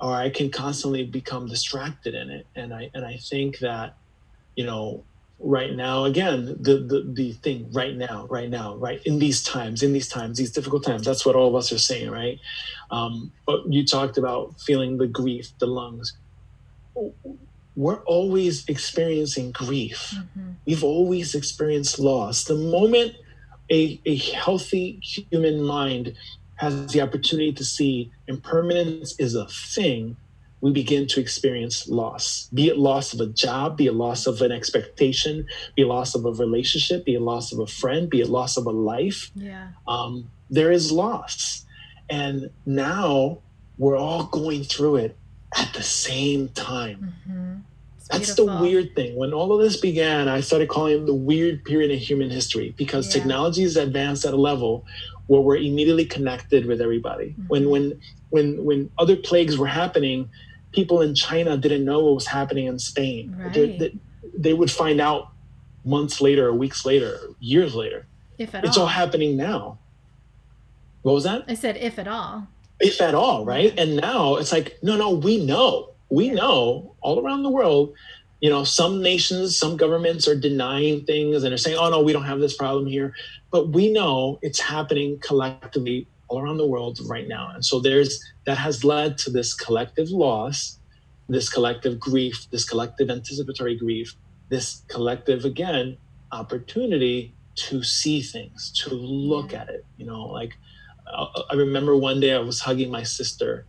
or I can constantly become distracted in it. And I, and I think that, you know, right now, again, the, the, the thing right now, right now, right in these times, in these times, these difficult times, that's what all of us are saying, right? Um, but you talked about feeling the grief, the lungs. We're always experiencing grief. Mm-hmm. We've always experienced loss. The moment a, a healthy human mind has the opportunity to see impermanence is a thing, we begin to experience loss, be it loss of a job, be it loss of an expectation, be it loss of a relationship, be it loss of a friend, be it loss of a life. Yeah. Um, there is loss. And now we're all going through it at the same time. Mm-hmm. That's the weird thing. When all of this began, I started calling it the weird period in human history, because yeah. technology is advanced at a level where we're immediately connected with everybody. Mm-hmm. When, when, when, when other plagues were happening, people in China didn't know what was happening in Spain. Right. They, they, they would find out months later, or weeks later, or years later. If at all. It's all happening now. What was that? I said, if at all. If at all, right? Yeah. And now it's like, no, no, we know. We yeah. know all around the world, you know, some nations, some governments are denying things, and they're saying, oh, no, we don't have this problem here. But we know it's happening collectively all around the world right now. And so there's that has led to this collective loss, this collective grief, this collective anticipatory grief, this collective, again, opportunity to see things, to look at it. You know, like I remember one day I was hugging my sister.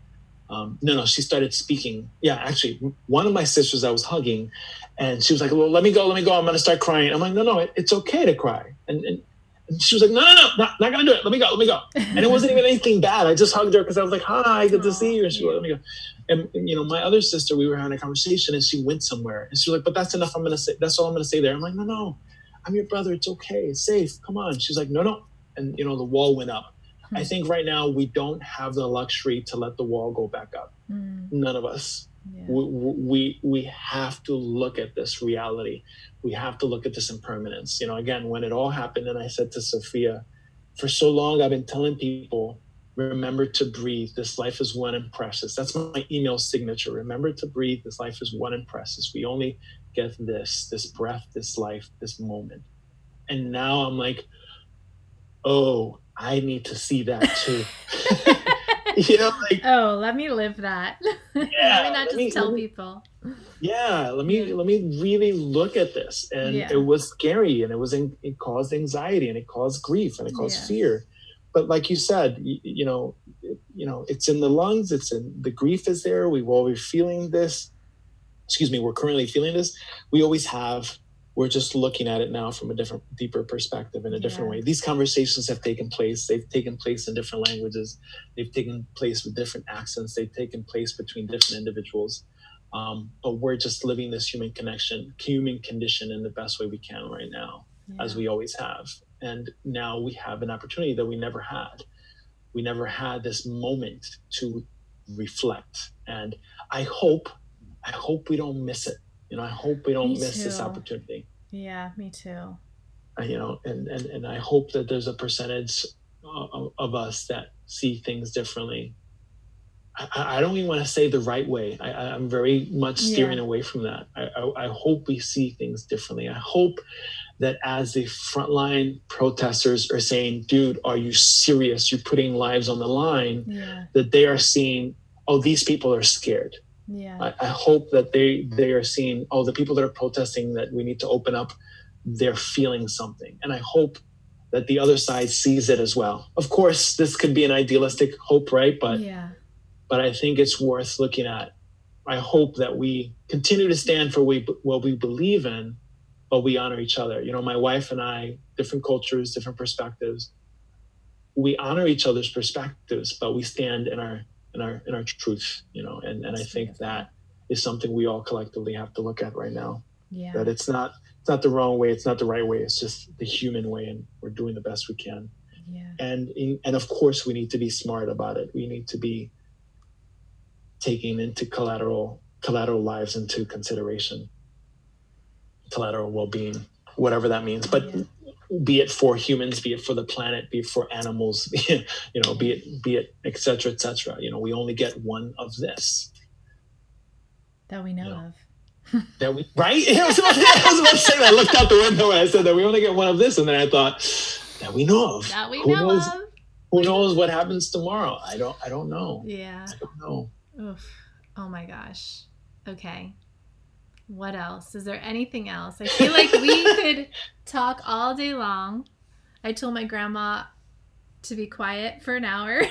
Um, no, no, she started speaking. Yeah, actually, one of my sisters I was hugging, and she was like, well, let me go, let me go. I'm going to start crying. I'm like, no, no, it, it's okay to cry. And, and she was like, no, no, no, not, not going to do it. Let me go, let me go. And it wasn't even anything bad. I just hugged her because I was like, hi, good Aww, to see you. And she was like, let me go. And, and, you know, my other sister, we were having a conversation, and she went somewhere. And she was like, but that's enough. I'm going to say, that's all I'm going to say there. I'm like, no, no, I'm your brother. It's okay. It's safe. Come on. She's like, no, no. And, you know, the wall went up. I think right now we don't have the luxury to let the wall go back up. Mm. None of us. Yeah. We, we we have to look at this reality. We have to look at this impermanence. You know, again, when it all happened, and I said to Sophia, for so long I've been telling people, remember to breathe. This life is one and precious. That's my email signature. Remember to breathe. This life is one and precious. We only get this, this breath, this life, this moment. And now I'm like, oh, I need to see that too. You know, like, oh, let me live that. Yeah, let me not just me, tell me, people. Yeah, let me let me really look at this. And yeah. it was scary, and it was in, it caused anxiety, and it caused grief, and it caused yes. fear. But like you said, you, you know, it, you know, it's in the lungs. It's in the grief is there. We've always feeling this. Excuse me, we're currently feeling this. We always have. we're just looking at it now from a different, deeper perspective in a different yeah. way. These conversations have taken place. They've taken place in different languages. They've taken place with different accents. They've taken place between different individuals. Um, but we're just living this human connection, human condition in the best way we can right now, yeah. as we always have. And now we have an opportunity that we never had. We never had this moment to reflect. And I hope, I hope we don't miss it. You know, I hope we don't me miss too. this opportunity. Yeah, me too. You know, and, and, and I hope that there's a percentage of, of us that see things differently. I, I don't even want to say the right way. I, I'm very much steering yeah. away from that. I, I, I hope we see things differently. I hope that as the frontline protesters are saying, dude, are you serious? You're putting lives on the line, yeah. that they are seeing, oh, these people are scared. Yeah. I, I hope that they, they are seeing, oh, the people that are protesting that we need to open up, they're feeling something. And I hope that the other side sees it as well. Of course, this could be an idealistic hope, right? But yeah. but I think it's worth looking at. I hope that we continue to stand for we, what we believe in, but we honor each other. You know, my wife and I, different cultures, different perspectives. We honor each other's perspectives, but we stand in our in our in our truth, you know, and, and I think that is something we all collectively have to look at right now. Yeah. That it's not it's not the wrong way, it's not the right way, it's just the human way, and we're doing the best we can. Yeah. And and of course we need to be smart about it. We need to be taking into collateral collateral lives into consideration. Collateral well-being, whatever that means. But yeah. be it for humans, be it for the planet, be it for animals, you know, be it, be it, et cetera, et cetera. You know, we only get one of this. That we know, you know. of. That we, right? I was, about to, I was about to say that. I looked out the window and I said that we only get one of this. And then I thought, that we know of. That we who know knows, of. Who knows what happens tomorrow? I don't, I don't know. Yeah. I don't know. Oof. Oh my gosh. Okay. What else? Is there anything else? I feel like we could talk all day long. I told my grandma to be quiet for an hour.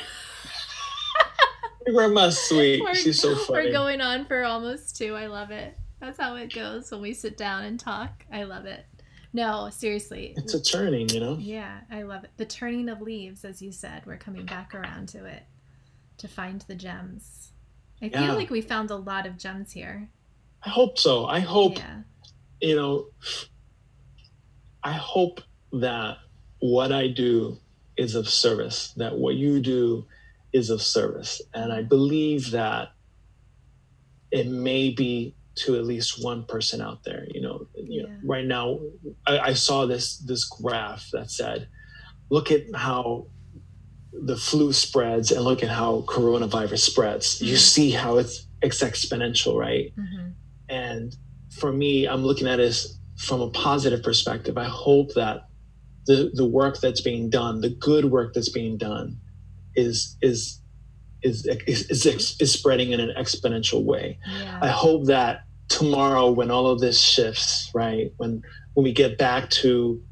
Your grandma's sweet. We're, She's so funny. We're going on for almost two. I love it. That's how it goes when we sit down and talk. I love it. No, seriously. It's a turning, you know? Yeah, I love it. The turning of leaves, as you said. We're coming back around to it to find the gems. I yeah. feel like we found a lot of gems here. I hope so. I hope, yeah. you know, I hope that what I do is of service, that what you do is of service. And I believe that it may be to at least one person out there. You know, you yeah. know right now, I, I saw this, this graph that said, look at how the flu spreads and look at how coronavirus spreads. Mm-hmm. You see how it's, it's exponential, right? Mm-hmm. And for me, I'm looking at this from a positive perspective. I hope that the, the work that's being done, the good work that's being done is is is is, is, is, is spreading in an exponential way. Yeah. I hope that tomorrow when all of this shifts, right, when when we get back to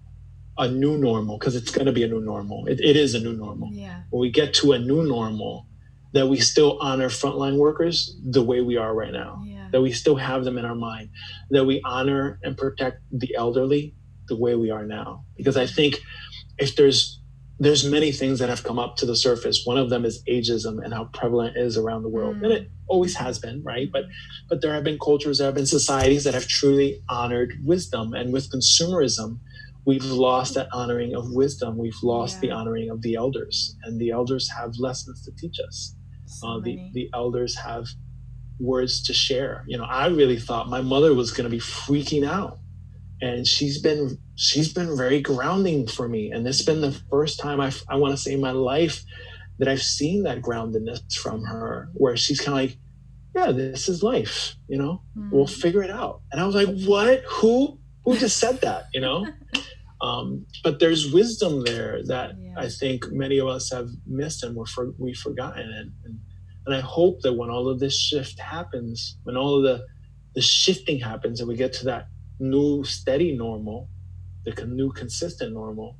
a new normal, because it's going to be a new normal. It, it is a new normal. Yeah. When we get to a new normal, that we still honor frontline workers the way we are right now. Yeah. That we still have them in our mind, that we honor and protect the elderly the way we are now. Because I think if there's, there's many things that have come up to the surface. One of them is ageism and how prevalent it is around the world. Mm. And it always has been, right? But, but there have been cultures, there have been societies that have truly honored wisdom. And with consumerism, we've lost that honoring of wisdom. We've lost yeah. the honoring of the elders, and the elders have lessons to teach us. So uh, the, the elders have words to share. You know, I really thought my mother was going to be freaking out, and she's been she's been very grounding for me. And it's been the first time I've, I want to say in my life that I've seen that groundedness from her, where she's kind of like, yeah, this is life, you know, mm. we'll figure it out. And I was like, what? Who? Who just said that, you know? Um, but there's wisdom there that yeah. I think many of us have missed and we're for, we've forgotten. And, and, and I hope that when all of this shift happens, when all of the, the shifting happens and we get to that new steady normal, the con- new consistent normal,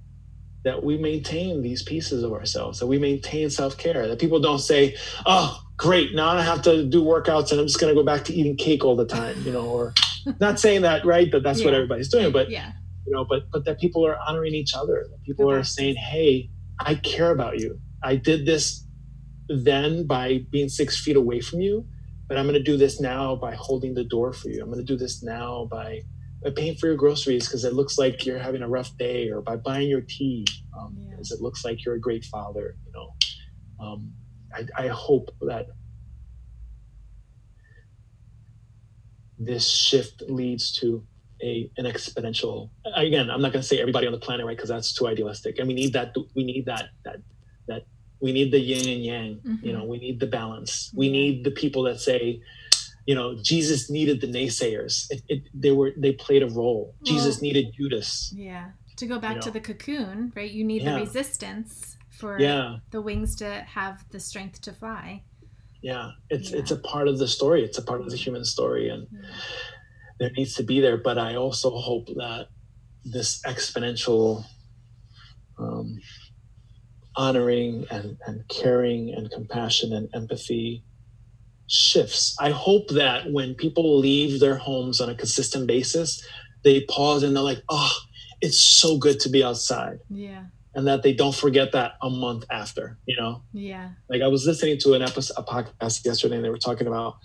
that we maintain these pieces of ourselves, that we maintain self-care, that people don't say, oh, great, now I have to do workouts and I'm just going to go back to eating cake all the time, you know, or Not saying that, right, that that's yeah. what everybody's doing, but yeah. you know, but but that people are honoring each other. That people okay. are saying, "Hey, I care about you. I did this then by being six feet away from you, but I'm going to do this now by holding the door for you. I'm going to do this now by, by paying for your groceries because it looks like you're having a rough day, or by buying your tea um, yeah. because it looks like you're a great father." You know, um, I, I hope that this shift leads to a an exponential. Again, I'm not going to say everybody on the planet, right? Because that's too idealistic. And we need that. We need that. That. That. We need the yin and yang. Mm-hmm. You know, we need the balance. Mm-hmm. We need the people that say, you know, Jesus needed the naysayers. It, it, they were they played a role. Well, Jesus needed Judas. Yeah. To go back you know? to the cocoon, right? You need yeah. the resistance for yeah. the wings to have the strength to fly. Yeah, it's yeah. it's a part of the story. It's a part of the human story, and yeah. there needs to be there. But I also hope that this exponential um, honoring and, and caring and compassion and empathy shifts. I hope that when people leave their homes on a consistent basis, they pause and they're like, "Oh, it's so good to be outside." Yeah. And that they don't forget that a month after, you know? Yeah. Like I was listening to an episode, a podcast yesterday, and they were talking about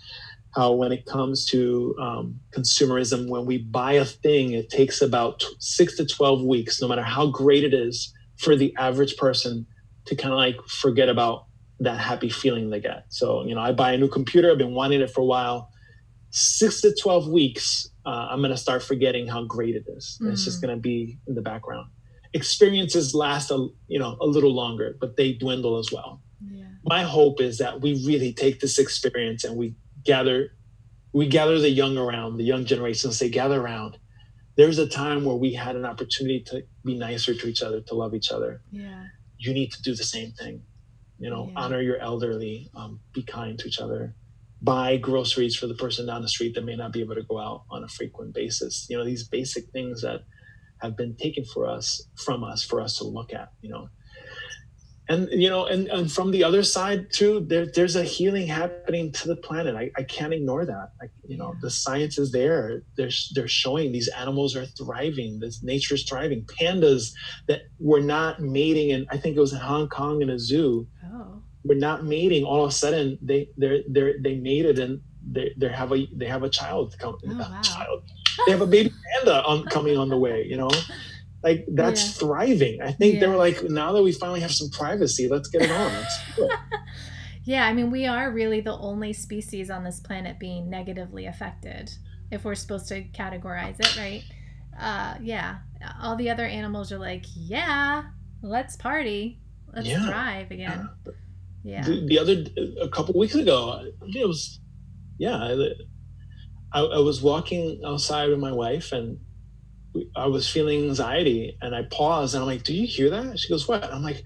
how when it comes to um, consumerism, when we buy a thing, it takes about t- six to twelve weeks, no matter how great it is, for the average person to kind of like forget about that happy feeling they get. So, you know, I buy a new computer. I've been wanting it for a while. six to twelve weeks, uh, I'm going to start forgetting how great it is. Mm. It's just going to be in the background. Experiences last a you know a little longer, but they dwindle as well. Yeah. My hope is that we really take this experience and we gather, we gather the young around, the young generation, say, gather around. There's a time where we had an opportunity to be nicer to each other, to love each other. Yeah. You need to do the same thing. You know, yeah. honor your elderly, um, be kind to each other, buy groceries for the person down the street that may not be able to go out on a frequent basis. You know, these basic things that have been taken for us, from us, for us to look at, you know. And, you know, and, and from the other side too, there, there's a healing happening to the planet. I, I can't ignore that. I, you know, yeah. the science is there. They're, they're showing these animals are thriving. This nature's thriving. Pandas that were not mating, and I think it was in Hong Kong in a zoo, oh. were not mating. All of a sudden, they they they they mated, and they they have a they have a child come oh, wow. child. They have a baby panda on, coming on the way, you know, like that's yeah. thriving. I think yeah. they were like, now that we finally have some privacy, let's get it on. Let's do it. Yeah. I mean, we are really the only species on this planet being negatively affected, if we're supposed to categorize it, right? Uh, yeah. All the other animals are like, yeah, let's party. Let's yeah. thrive again. Yeah. yeah. The, the other, a couple weeks ago, it was, yeah, it, I, I was walking outside with my wife, and we, I was feeling anxiety, and I paused, and I'm like, "Do you hear that?" She goes, "What?" And I'm like,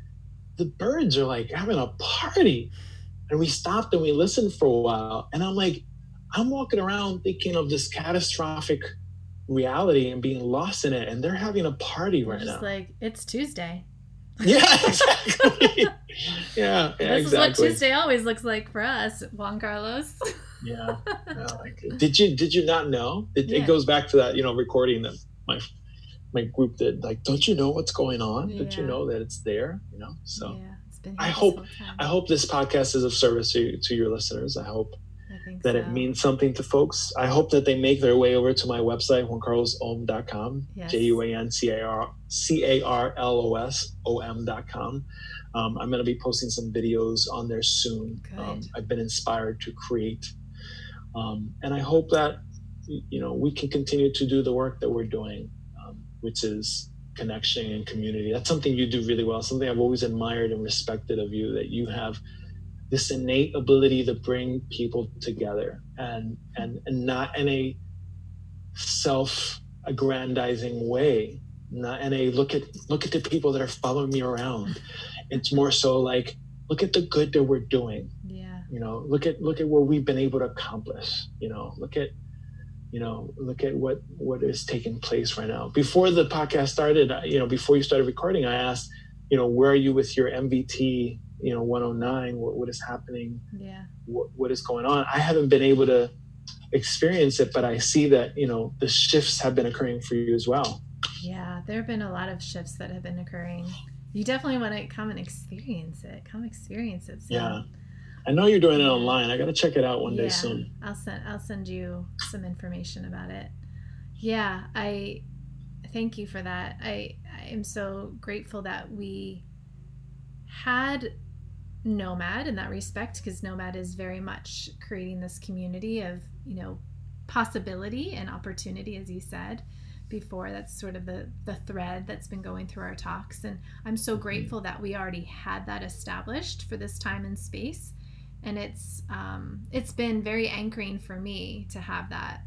"The birds are like having a party." And we stopped and we listened for a while, and I'm like, I'm walking around thinking of this catastrophic reality and being lost in it, and they're having a party right now. It's like, it's Tuesday. Yeah, exactly. yeah, yeah, this exactly. is what Tuesday always looks like for us, Juan Carlos. yeah. yeah like, did you did you not know? It, yeah. it goes back to that, you know, recording that my my group did. Like, don't you know what's going on? Yeah. Don't you know that it's there? You know. So yeah, it's been I hope I hope this podcast is of service to to your listeners. I hope I think that so. it means something to folks. I hope that they make their way over to my website, juan carlos om dot com, yes. J U A N C A R C A R L O S O M dot com. Um, I'm going to be posting some videos on there soon. Um, I've been inspired to create. Um, and I hope that, you know, we can continue to do the work that we're doing, um, which is connection and community. That's something you do really well, something I've always admired and respected of you, that you have this innate ability to bring people together, and, and, and not in a self-aggrandizing way, not in a look at, look at the people that are following me around. It's more so like, look at the good that we're doing. Yeah. You know, look at, look at what we've been able to accomplish, you know, look at, you know, look at what, what is taking place right now. Before the podcast started, you know, before you started recording, I asked, you know, where are you with your M V T, you know, one oh nine, what, what is happening? Yeah. What, what is going on? I haven't been able to experience it, but I see that, you know, the shifts have been occurring for you as well. Yeah, there have been a lot of shifts that have been occurring. You definitely want to come and experience it. Come experience it soon. Yeah. I know you're doing it online. I got to check it out one yeah, day soon. I'll send I'll send you some information about it. Yeah, I thank you for that. I, I am so grateful that we had Nomad in that respect, because Nomad is very much creating this community of, you know, possibility and opportunity, as you said before. That's sort of the the thread that's been going through our talks, and I'm so grateful that we already had that established for this time and space. And it's um it's been very anchoring for me to have that.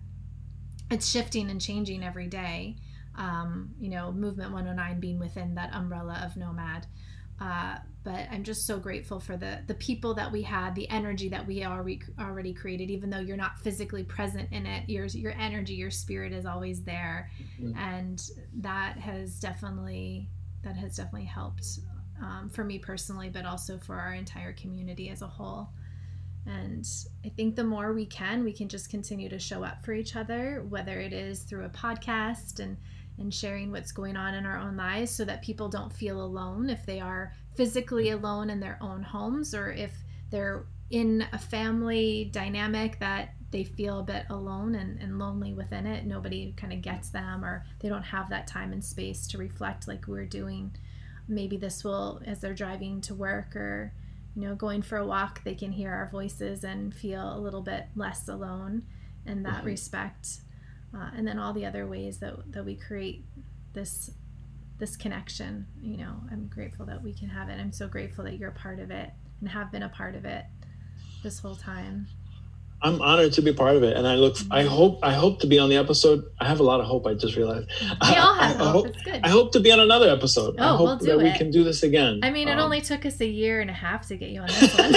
It's shifting and changing every day, um you know, Movement one oh nine being within that umbrella of Nomad. Uh, but I'm just so grateful for the the people that we had, the energy that we already already created. Even though you're not physically present in it, your your energy, your spirit is always there, mm-hmm. and that has definitely that has definitely helped um, for me personally, but also for our entire community as a whole. And I think the more we can, we can just continue to show up for each other, whether it is through a podcast and. and sharing what's going on in our own lives, so that people don't feel alone if they are physically alone in their own homes, or if they're in a family dynamic that they feel a bit alone and, and lonely within it. Nobody kind of gets them, or they don't have that time and space to reflect like we're doing. Maybe this will, as they're driving to work or, you know, going for a walk, they can hear our voices and feel a little bit less alone in that mm-hmm. respect. Uh, and then all the other ways that, that we create this this connection, you know, I'm grateful that we can have it. I'm so grateful that you're a part of it and have been a part of it this whole time. I'm honored to be part of it, and I look. Mm-hmm. I hope. I hope to be on the episode. I have a lot of hope. I just realized. We all have I, hope. I hope, it's good. I hope to be on another episode. Oh, I hope we'll do that it. We can do this again. I mean, it um, only took us a year and a half to get you on this one.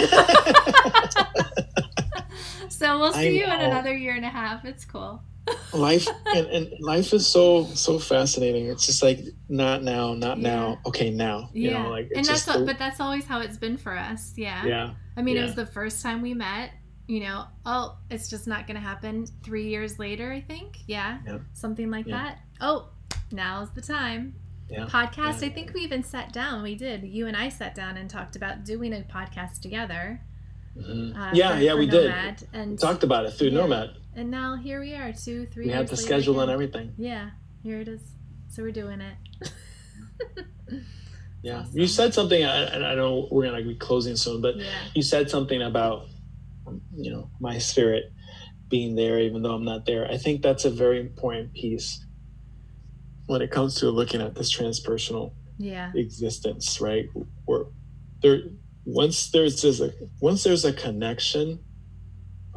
So we'll see you in another year and a half. It's cool. Life and, and life is so so fascinating. It's just like not now, not yeah. now. Okay, now. You yeah. know, like it's and that's just all, the, but that's always how it's been for us. Yeah. Yeah. I mean, yeah. It was the first time we met. You know, oh, it's just not going to happen. Three years later, I think. Yeah. yeah. Something like yeah. that. Oh, now's the time. Yeah. Podcast. Yeah. I think we even sat down. We did. You and I sat down and talked about doing a podcast together. Mm-hmm. Uh, yeah, for, yeah, for we Nomad. Did. And we talked about it through yeah. Nomad. And now here we are, two, three we years later. We had the schedule again. And everything. Yeah, here it is. So we're doing it. Yeah, awesome. You said something, and I, I know we're going to be closing soon, but yeah. you said something about, you know, my spirit being there even though I'm not there. I think that's a very important piece when it comes to looking at this transpersonal yeah. existence, right? We're, there, once there's this, once there's a connection,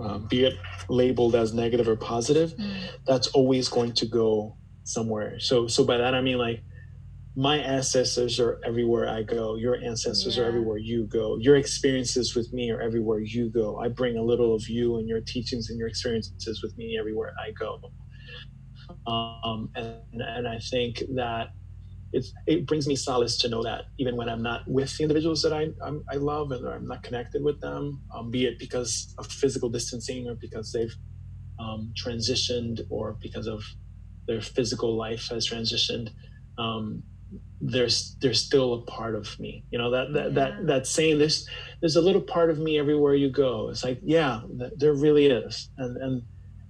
Um, be it labeled as negative or positive, mm. that's always going to go somewhere. So so by that I mean, like, my ancestors are everywhere I go. Your ancestors yeah. are everywhere you go. Your experiences with me are everywhere you go. I bring a little of you and your teachings and your experiences with me everywhere I go. Um, and, and I think that it's, it brings me solace to know that even when I'm not with the individuals that I I'm, I love and I'm not connected with them, um, be it because of physical distancing or because they've um, transitioned or because of their physical life has transitioned, um, there's there's still a part of me. You know, that that, yeah. that that saying, there's there's a little part of me everywhere you go. It's like, yeah, there really is, and and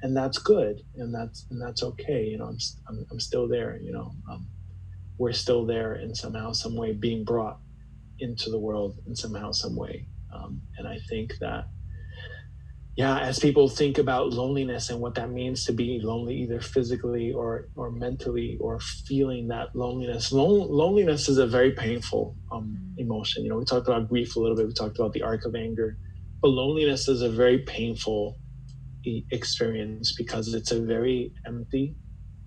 and that's good, and that's and that's okay. You know, I'm I'm, I'm still there. You know. Um, we're still there in somehow, some way being brought into the world in somehow, some way. Um, and I think that, yeah, as people think about loneliness and what that means to be lonely, either physically or, or mentally, or feeling that loneliness, Lon- loneliness is a very painful um, emotion. You know, we talked about grief a little bit, we talked about the arc of anger, but loneliness is a very painful e- experience because it's a very empty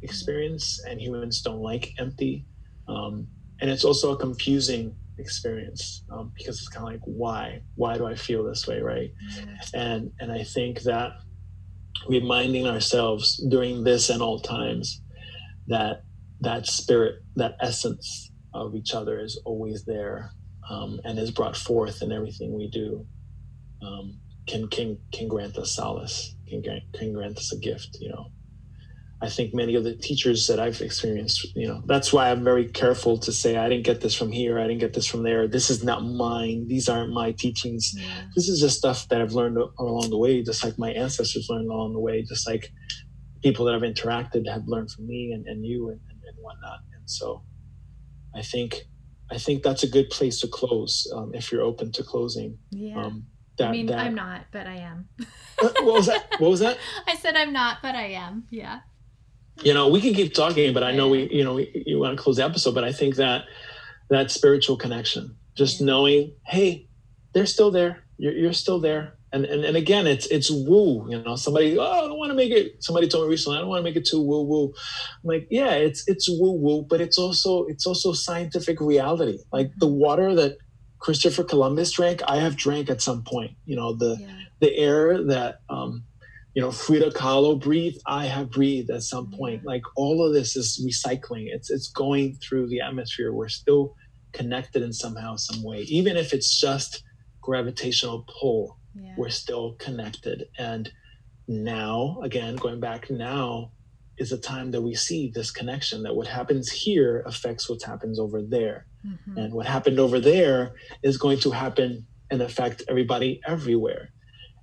experience, and humans don't like empty. Um, and it's also a confusing experience, um, because it's kind of like, why? Why do I feel this way, right? Mm-hmm. And and I think that reminding ourselves during this and all times that that spirit, that essence of each other is always there, um, and is brought forth in everything we do. Um, can can can grant us solace, can grant, can grant us a gift. You know, I think many of the teachers that I've experienced, you know, that's why I'm very careful to say, I didn't get this from here, I didn't get this from there. This is not mine. These aren't my teachings. Yeah. This is just stuff that I've learned along the way, just like my ancestors learned along the way, just like people that I've interacted have learned from me and, and you and, and, and whatnot. And so I think, I think that's a good place to close, um, if you're open to closing. Yeah. Um, That, I mean, that. I'm not, but I am. What was that? What was that? I said I'm not, but I am. Yeah. You know, we can keep talking, but I know we, you know, we, you want to close the episode, but I think that that spiritual connection, just yeah. knowing, hey, they're still there. You're, you're still there. And, and and again, it's it's woo. You know, somebody, oh, I don't want to make it. Somebody told me recently, I don't want to make it too woo woo. I'm like, yeah, it's it's woo woo, but it's also it's also scientific reality. Like mm-hmm. the water that Christopher Columbus drank, I have drank at some point. You know, the yeah. the air that, um, you know, Frida Kahlo breathed, I have breathed at some yeah. point. Like all of this is recycling. It's it's going through the atmosphere. We're still connected in somehow, some way. Even if it's just gravitational pull, yeah. we're still connected. And now, again, going back, now is a time that we see this connection, that what happens here affects what happens over there. Mm-hmm. And what happened over there is going to happen and affect everybody everywhere.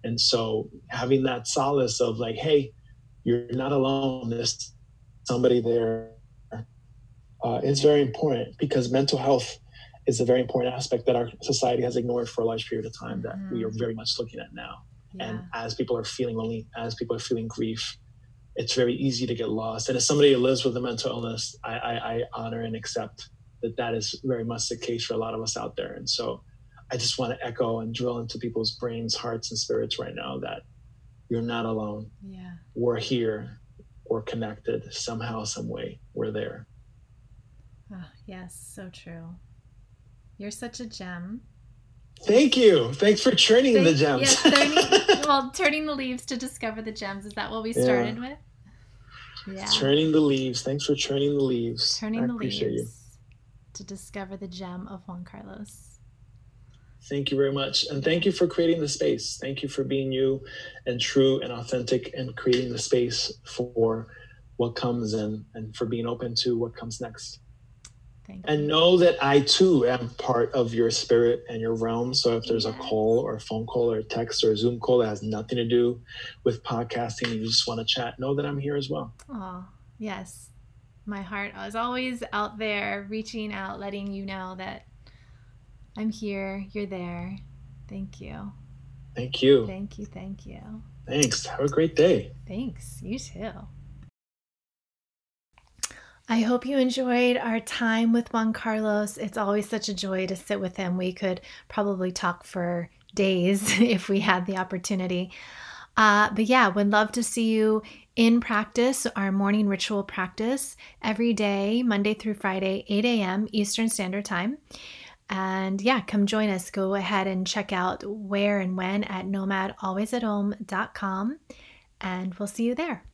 And so having that solace of like, hey, you're not alone. There's somebody there uh, is very important, because mental health is a very important aspect that our society has ignored for a large period of time that mm-hmm. we are very much looking at now. Yeah. And as people are feeling lonely, as people are feeling grief, it's very easy to get lost. And as somebody who lives with a mental illness, I, I, I honor and accept that that is very much the case for a lot of us out there. And so I just want to echo and drill into people's brains, hearts, and spirits right now that you're not alone. Yeah. We're here. We're connected somehow, some way. We're there. Oh, yes, so true. You're such a gem. Thank you. Thanks for turning Thank, the gems. Yes, turning, well, turning the leaves to discover the gems. Is that what we started yeah. with? Yeah. Turning the leaves. Thanks for turning the leaves. Turning I the appreciate leaves. You. To discover the gem of Juan Carlos. Thank you very much. And thank you for creating the space. Thank you for being you and true and authentic and creating the space for what comes in and for being open to what comes next. Thank you. And know that I too am part of your spirit and your realm. So if there's a call or a phone call or a text or a Zoom call that has nothing to do with podcasting and you just want to chat, know that I'm here as well. Oh, yes. My heart is always out there, reaching out, letting you know that I'm here, you're there. Thank you. Thank you. Thank you, thank you. Thanks. Have a great day. Thanks. You too. I hope you enjoyed our time with Juan Carlos. It's always such a joy to sit with him. We could probably talk for days if we had the opportunity. Uh, but yeah, would love to see you in practice, our morning ritual practice every day, Monday through Friday, eight a.m. Eastern Standard Time. And yeah, come join us. Go ahead and check out where and when at nomad always at home dot com. And we'll see you there.